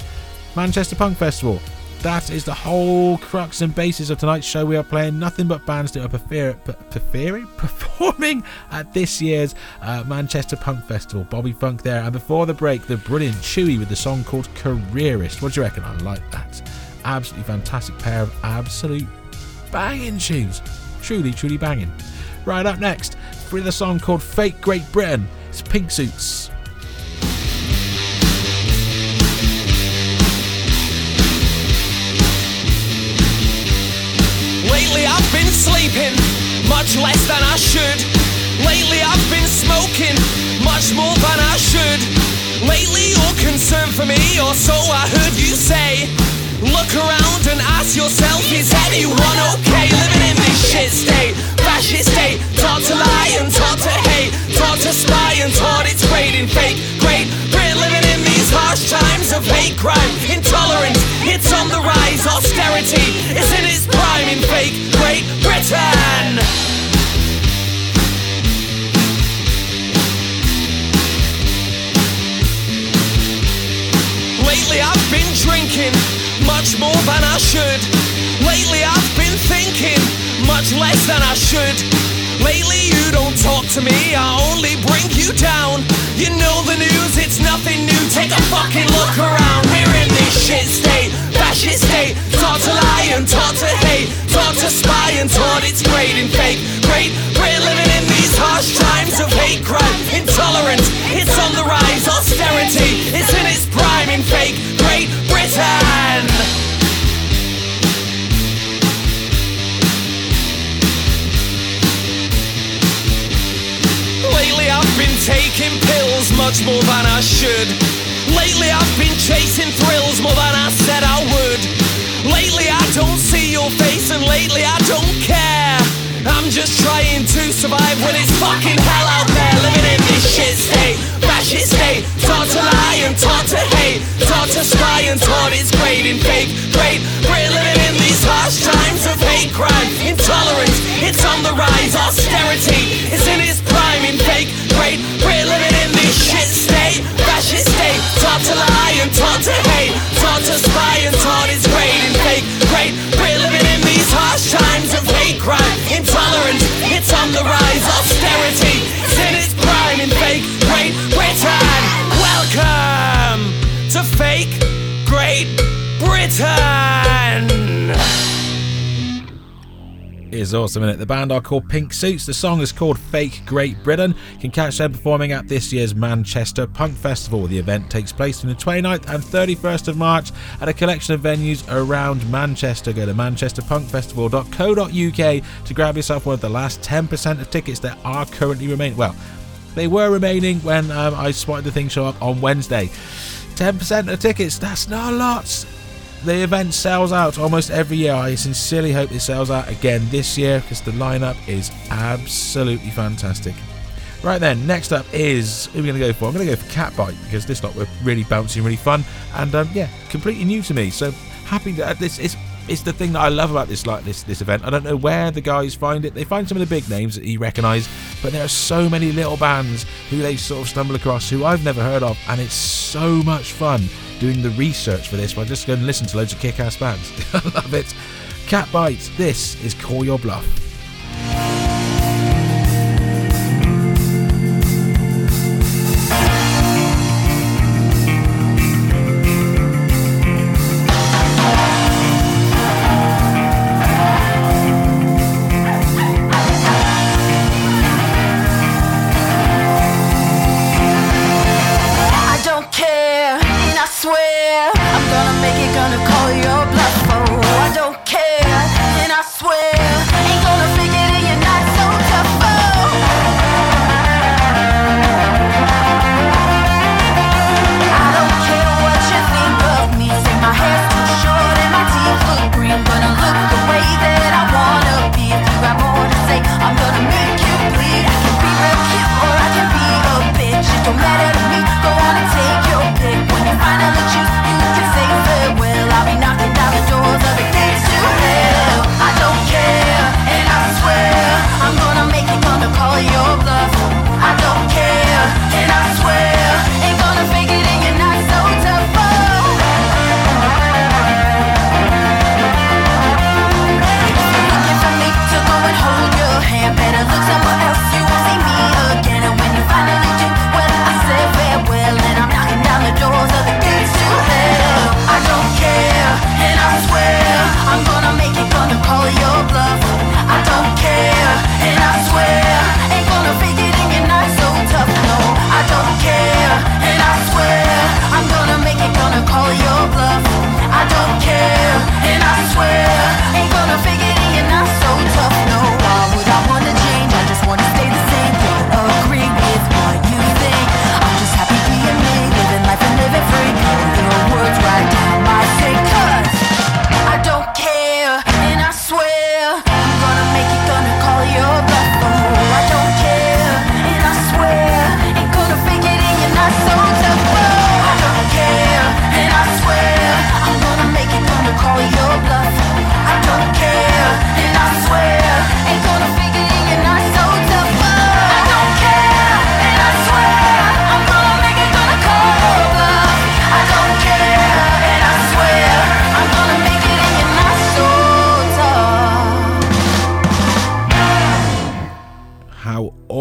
Manchester Punk Festival. That is the whole crux and basis of tonight's show. We are playing nothing but bands that are prefer- prefer- performing at this year's uh, Manchester Punk Festival. Bobby Funk there. And before the break, the brilliant Chewy with the song called Careerist. What do you reckon? I like that. Absolutely fantastic pair of absolute banging tunes. Truly, truly banging. Right up next, with a song called Fake Great Britain. It's Pink Suits. Lately I've been sleeping, much less than I should. Lately I've been smoking, much more than I should. Lately you're concerned for me, or so I heard you say. Look around and ask yourself, is anyone okay? Living in this shit state, fascist state. Taught to lie and taught to hate, taught to spy and taught it's great in fake Great Britain, living in these harsh times of hate crime, intolerance, it's on the rise. Austerity is in its prime in fake Great Britain. Lately I've been drinking, much more than I should. Lately I've been thinking, much less than I should. Lately you don't talk to me, I only bring you down. You know the news, it's nothing new, take a fucking look around. We're in this shit state, fascist state. Taught to lie and taught to hate, taught to spy and taught it's great and fake. Great, we're living in these harsh times of hate crime. Intolerance, it's on the rise, austerity, it's in its prime in fake Great Britain. Lately I've been taking pills much more than I should. Lately I've been chasing thrills more than I said I would. Lately I don't see your face and lately I don't care. I'm just trying to survive when it's fucking hell out there. Living in this shit state, fascist state. Taught to lie and taught to hate, taught to spy and taught it's great and fake. Great, we're living in these harsh times of hate crime. Intolerance, it's on the rise, austerity is in its prime in fake great. We're living in this shit state, fascist state. Taught to lie and taught to hate, taught to spy and taught it's great and fake great. We're living in these harsh times of hate crime. Intolerance, it's on the rise, austerity is in its prime in fake Great Britain. Welcome to fake Great Britain. It is awesome, isn't it? The band are called Pink Suits. The song is called Fake Great Britain. You can catch them performing at this year's Manchester Punk Festival. The event takes place on the twenty-ninth and thirty-first of March at a collection of venues around Manchester. Go to manchester punk festival dot co dot U K to grab yourself one of the last ten percent of tickets that are currently remaining. Well, they were remaining when um, I spotted the thing show up on Wednesday. ten percent of tickets, that's not lots. The event sells out almost every year. I sincerely hope it sells out again this year because the lineup is absolutely fantastic. Right then, next up is, who are we going to go for? I'm going to go for Catbite because this lot were really bouncy and really fun and um, yeah, completely new to me. So happy that uh, this is it's the thing that I love about this like this this event. I don't know where the guys find it. They find some of the big names that you recognise, but there are so many little bands who they sort of stumble across who I've never heard of, and it's so much fun doing the research for this by just going and listen to loads of kick-ass bands. I love it. Catbite, this is Call Your Bluff. Make it gonna call your bluff, oh I don't care, and I swear ain't gonna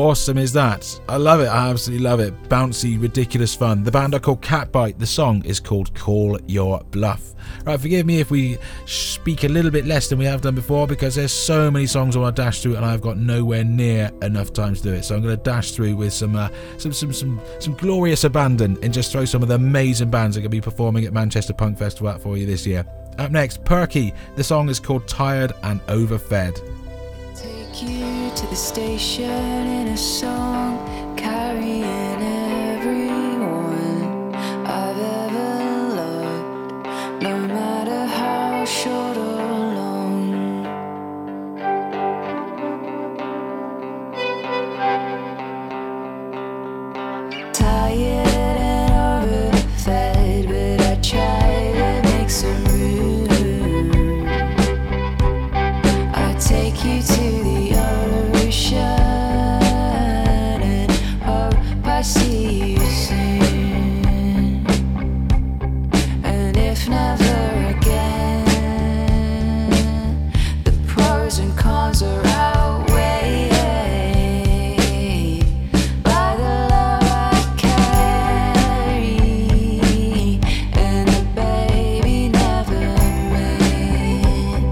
awesome is that? I love it. I absolutely love it. Bouncy, ridiculous fun. The band are called Catbite. The song is called Call Your Bluff. Right, forgive me if we speak a little bit less than we have done before, because there's so many songs I want to dash through and I've got nowhere near enough time to do it. So I'm going to dash through with some, uh, some, some, some, some glorious abandon and just throw some of the amazing bands that are going to be performing at Manchester Punk Festival out for you this year. Up next, Perky. The song is called Tired and Overfed. Take you to the station in a song, carrying everyone I've ever loved, no matter how short or long. Tired and overfed, but I try to make some room. I take you to the ocean and hope I see you soon. And if never again, the pros and cons are outweighed by the love I carry and the baby never made.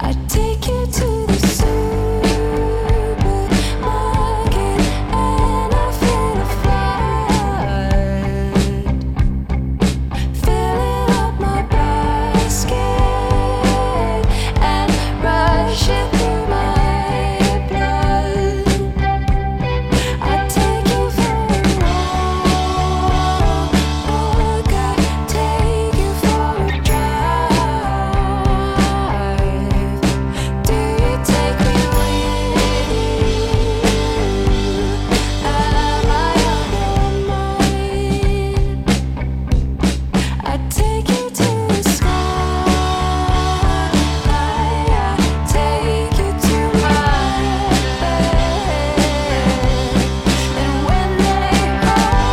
I take you to the supermarket and I feel a flood, filling up my basket and rushing through my blood. I take you for a walk, I take you for a drive. Do you take me with you? Am I on your mind? I take you to the sky. I take you to my bed. And when they hold me, I feel the space you left. I feel the space you Tired and overfed, but I try to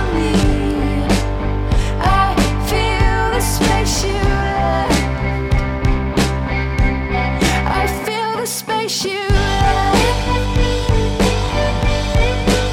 make some room. I take you to the ocean and hope I see you soon. Never again, the pros and cons are outweighed by the love I carry and the baby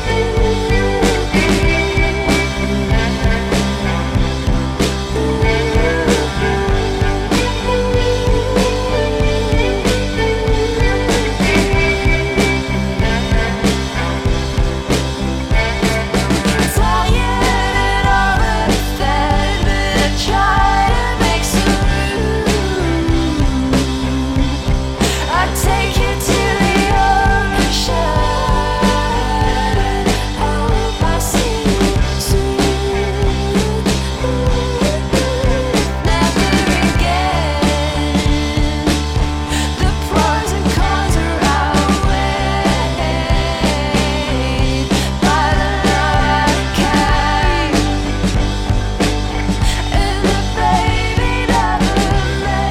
never made. And the baby never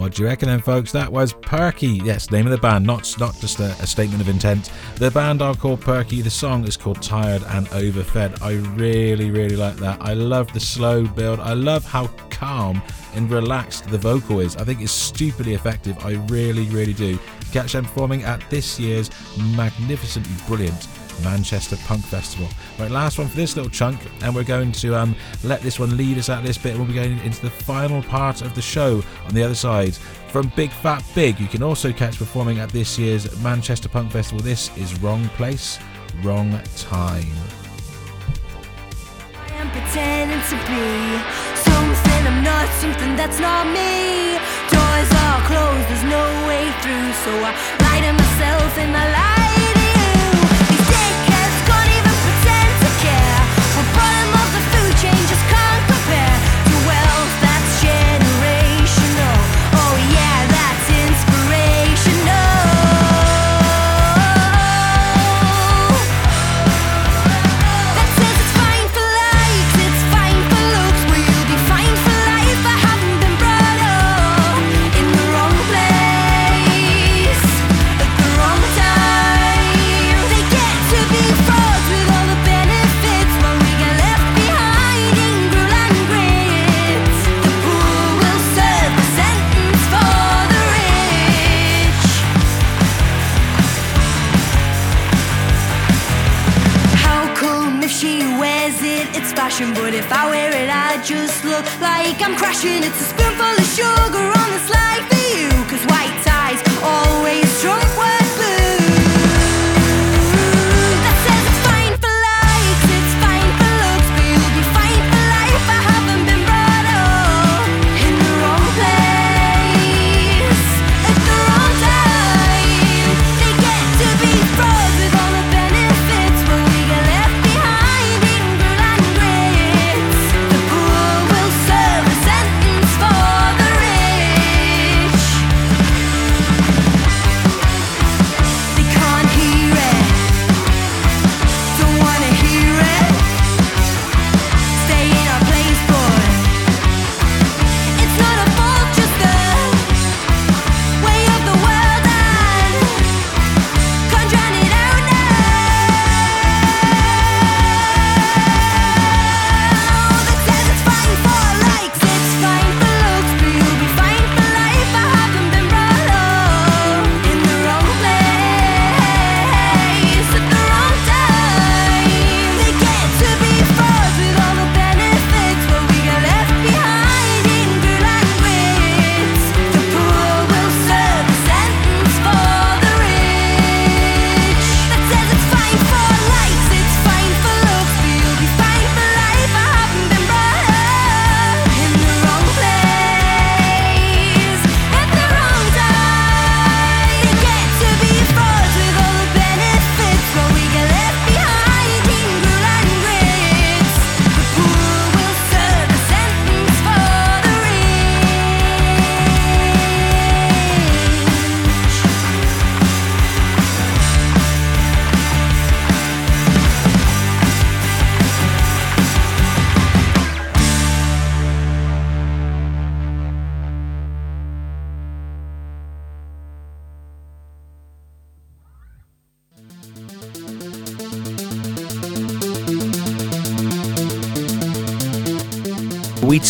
What do you reckon then, folks? That was Perky. Yes, name of the band, not not just a, a statement of intent. The band are called Perky. The song is called Tired and Overfed. I really, really like that. I love the slow build. I love how calm and relaxed the vocal is. I think it's stupidly effective. I really, really do. Catch them performing at this year's magnificently brilliant Manchester Punk Festival. Right, last one for this little chunk, and we're going to um, let this one lead us out this bit. We'll be going into the final part of the show on the other side. From Big Fat Big, you can also catch performing at this year's Manchester Punk Festival. This is Wrong Place, Wrong Time. I am pretending to be something I'm not, something that's not me. Doors are closed, there's no way through, so I lie to myself and I lie to you. These dickheads can't even pretend to care. The bottom of the food chain just can't compare to wealth that's generational. Oh yeah, that's inspirational. That says it's fine for life. I just look like I'm crashing. It's a spoonful of sugar on the slide for you, 'cause white ties always drunk with blue. That says it's fine for likes, it's fine for looks, but you'll be fine for life. I haven't been brought up in the wrong place at the wrong time. They get to be broad with all the benefits, but we get left behind in good and grits. The poor will serve a sentence for the rich. They can't hear it, don't wanna hear it. Stay in our place, boy. It's not a fault, just the way of the world, and can't drown it out now. That says it's fine for likes, it's fine for looks, but you'll be fine for life. I haven't been brought up in the wrong place at the wrong time. They get to be frauds with all the benefits, but we get left behind in good and grits. The poor will serve a sentence for the rich. That says it's fine for likes, it's fine for looks, but you'll be fine for life. I haven't been brought up in the wrong place at the wrong time. They get to be frauds with all the benefits, but we get left behind in good and grits. The poor will serve a sentence for the rich. We tailor all our advertising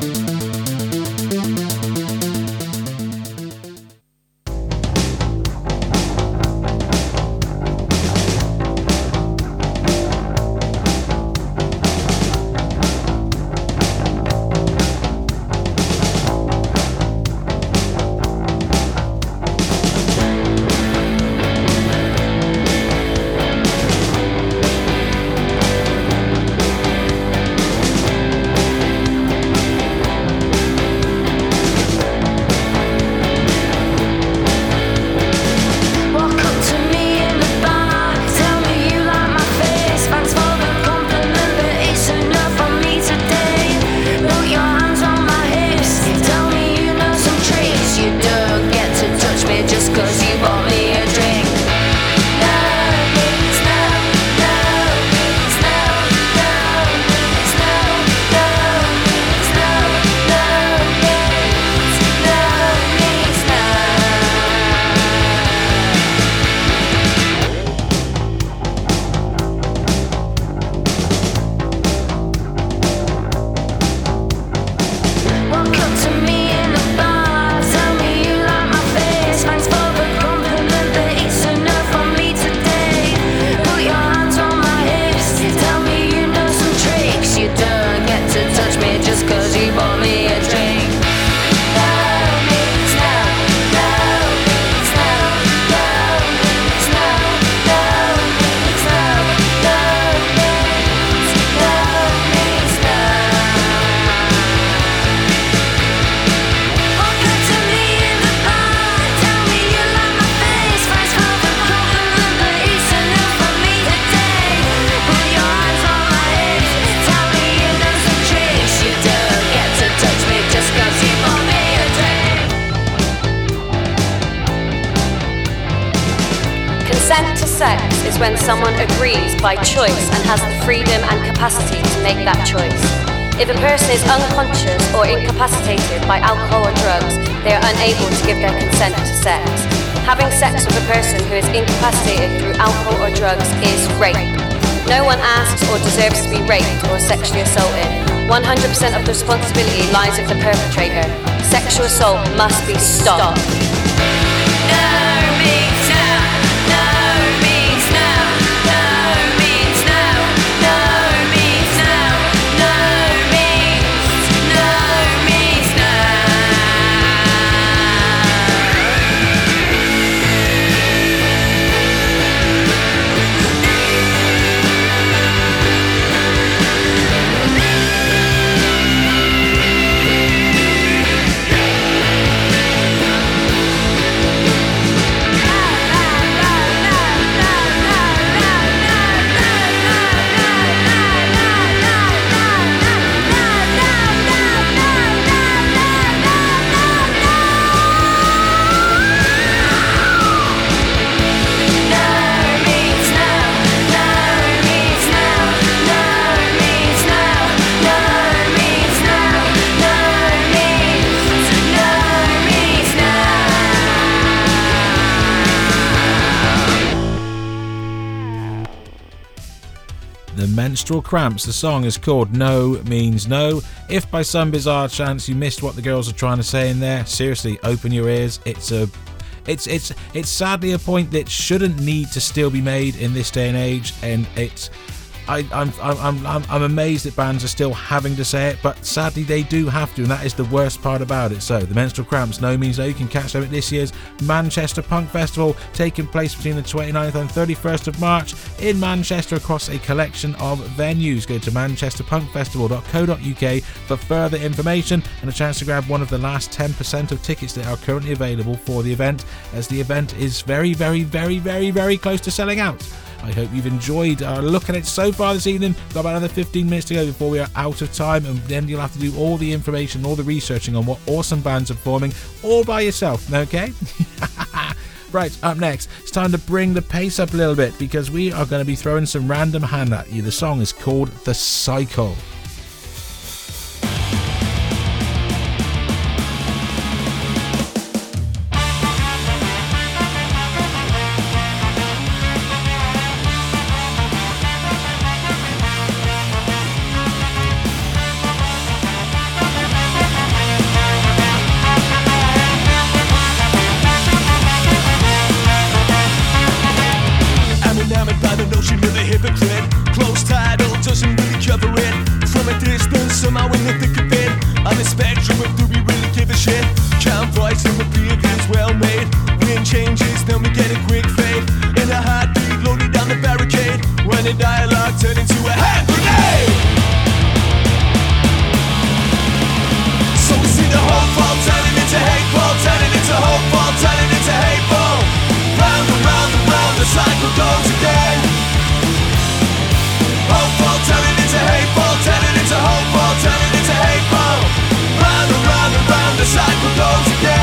face. Thanks for the compliment, but it's enough for me today. Put your hands on my hips, tell me you know some tricks. You don't get to touch me just 'cause you bought me a drink. No, it's no, no, it's no, no, it's no, no, it's no, no, it's no, it's no. Walk up to me in the bar, tell me you like my face. Thanks for the compliment, but it's enough for me today. Put your hands on my hips, tell me you know some tricks. You don't get to touch me just 'cause you bought me a drink. No, it's no, no, it's no, no, it's no, no, it's no, no, it's no, it's no. Walk up to me in the bar, tell me you like my face. Thanks for the compliment, but it's enough for me today. Put your hands on my hips, tell me you know some tricks. You don't get to touch me just 'cause you bought me a drink. Consent to sex is when someone agrees by choice and has the freedom and capacity to make that choice. If a person is unconscious or incapacitated by alcohol or drugs, they are unable to give their consent to sex. Having sex with a person who is incapacitated through alcohol or drugs is rape. No one asks or deserves to be raped or sexually assaulted. one hundred percent of the responsibility lies with the perpetrator. Sexual assault must be stopped. No means now, no means now, no means now, no means now, no means, no means now. Menstrual Cramps. The song is called No Means No. If by some bizarre chance you missed what the girls are trying to say in there, seriously, open your ears. It's a, it's it's it's sadly a point that shouldn't need to still be made in this day and age, and it's, I, I'm, I'm I'm I'm amazed that bands are still having to say it, but sadly they do have to, and that is the worst part about it. So, the Menstrual Cramps, No Means No. You can catch them at this year's Manchester Punk Festival, taking place between the twenty-ninth and thirty-first of March in Manchester across a collection of venues. Go to manchester punk festival dot co dot uk for further information and a chance to grab one of the last ten percent of tickets that are currently available for the event, as the event is very, very, very, very, very close to selling out. I hope you've enjoyed our look at it so far this evening. Got about another fifteen minutes to go before we are out of time, and then you'll have to do all the information, all the researching on what awesome bands are performing all by yourself, okay? Right, up next, it's time to bring the pace up a little bit, because we are going to be throwing some random hand at you. The song is called The Cycle. Round and round the cycle goes again.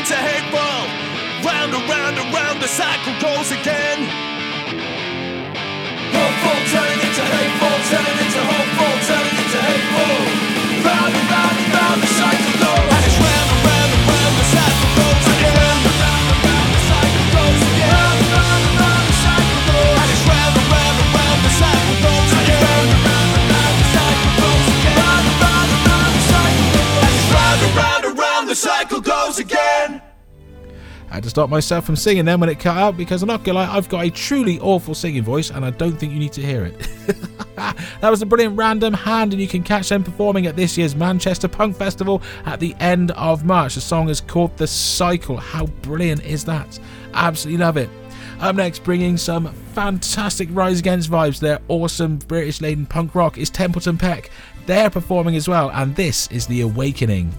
into hateful. Round and round and round, the cycle goes again. Hopeful turning into hateful, turning into hopeful, turning into hateful. Round and round and round, the cycle goes. And it's round and round and round, the cycle goes again. Round and round and round, the cycle goes again. Round and round and round, the cycle goes. And it's round and round and round, the cycle goes again. Round and round and round, the cycle goes again. Round and round and round, the cycle goes. And it's round and round and round, the cycle goes again. I had to stop myself from singing then when it cut out, because I'm not gonna lie, I've got a truly awful singing voice and I don't think you need to hear it. That was a brilliant Random Hand, and you can catch them performing at this year's Manchester Punk Festival at the end of March. The song is called The Cycle. How brilliant is that? Absolutely love it. Up next, bringing some fantastic Rise Against vibes, their awesome British laden punk rock, is Templeton Peck. They're performing as well, and this is The Awakening.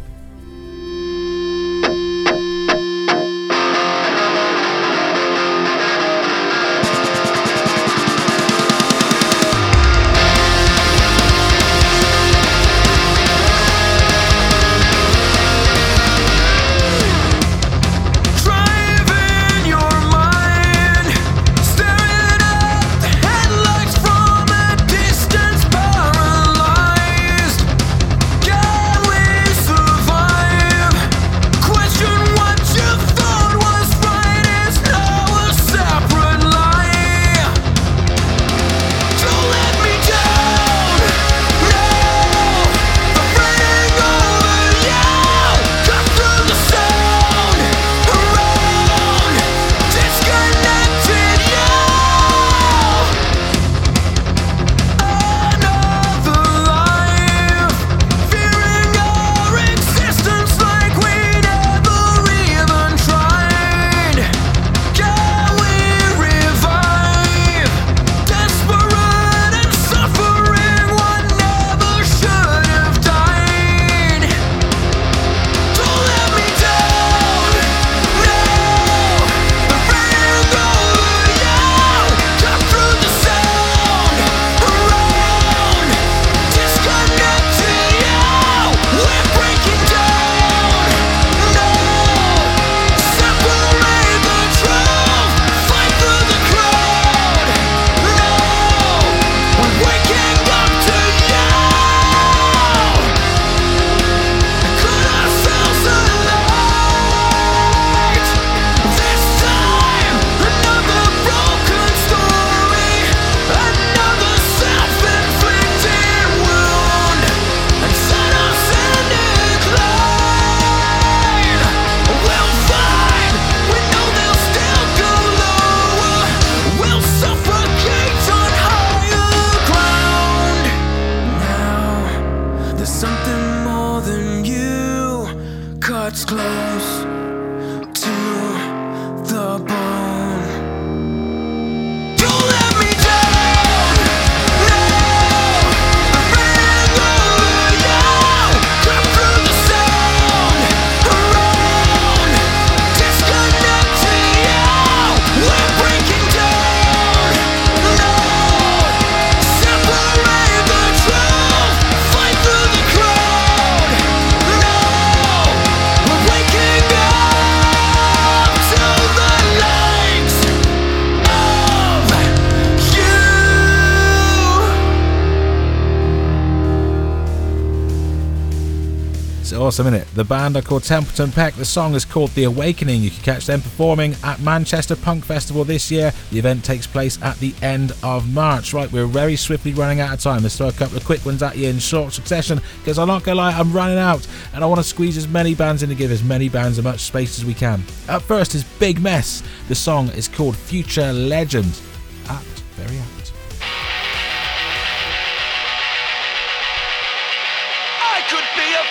Awesome, isn't it? The band are called Templeton Peck. The song is called The Awakening. You can catch them performing at Manchester Punk Festival this year. The event takes place at the end of March. Right, we're very swiftly running out of time. Let's throw a couple of quick ones at you in short succession, because I'm not going to lie, I'm running out, and I want to squeeze as many bands in to give as many bands as much space as we can. Up first is Big Mess. The song is called Future Legend. Apt, very apt.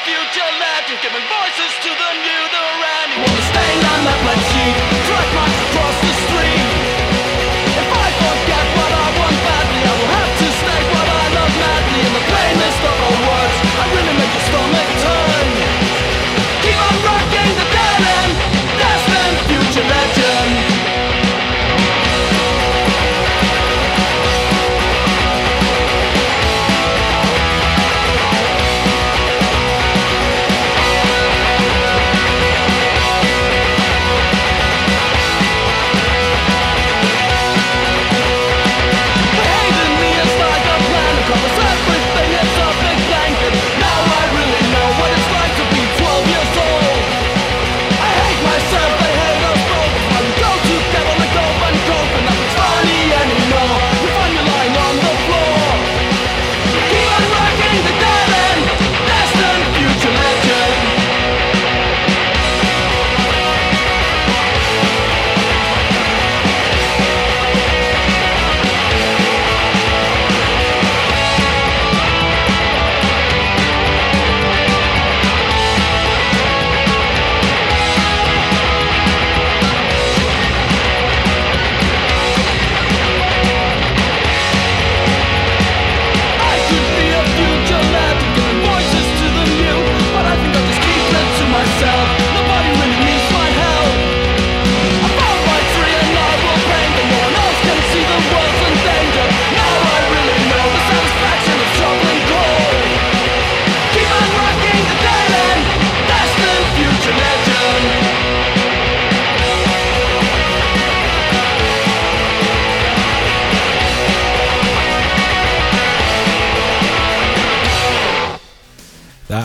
Future legend, giving voices to the new, the random. Want to stain on the black sheet, track marks across the street. If I forget what I want badly, I will have to state what I love madly. In the plainness of our words, I really make your stomach turn. Keep on rocking the dead end, that's them, future legend.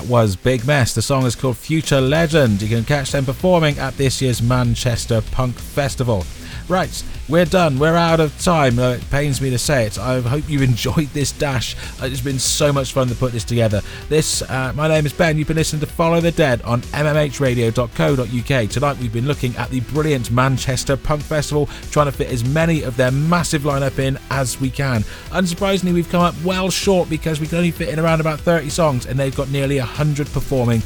that was Big Mess. The song is called Future Legend. You can catch them performing at this year's Manchester Punk Festival. Right, we're done. We're out of time. Though it pains me to say it, I hope you enjoyed this dash. It's been so much fun to put this together. This, uh, my name is Ben. You've been listening to Follow the Dead on m m h radio dot co dot u k. Tonight we've been looking at the brilliant Manchester Punk Festival, trying to fit as many of their massive lineup in as we can. Unsurprisingly, we've come up well short because we can only fit in around about thirty songs, and they've got nearly one hundred performing.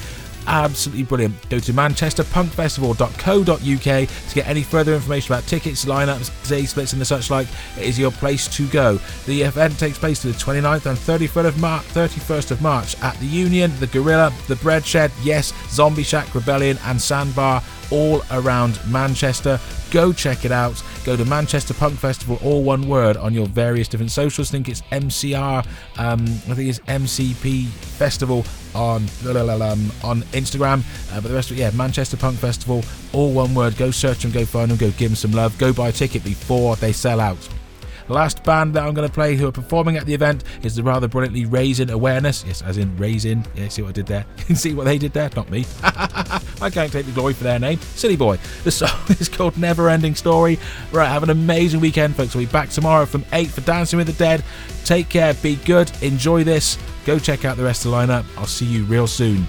Absolutely brilliant. Go to manchester punk festival dot co dot u k to get any further information about tickets, lineups, day splits and the such like. It is your place to go. The event takes place to the twenty-ninth and thirty-first of March, thirty-first of March at the Union, the Gorilla, the Bread Shed, Yes, Zombie Shack, Rebellion and Sandbar, all around Manchester. Go check it out. Go to Manchester Punk Festival, all one word, on your various different socials. I think it's M C R, um, I think it's M C P Festival on um, on Instagram, uh, but the rest of it, yeah, Manchester Punk Festival, all one word. Go search them, go find them, go give them some love, go buy a ticket before they sell out. The last band that I'm going to play who are performing at the event is the rather brilliantly Raising Awareness. Yes, as in Raising. Yeah, see what I did there? See what they did there? Not me. I can't take the glory for their name. Silly boy. The song is called Never Ending Story. Right, have an amazing weekend, folks. We'll be back tomorrow from eight for Dancing with the Dead. Take care, be good, enjoy this. Go check out the rest of the lineup. I'll see you real soon.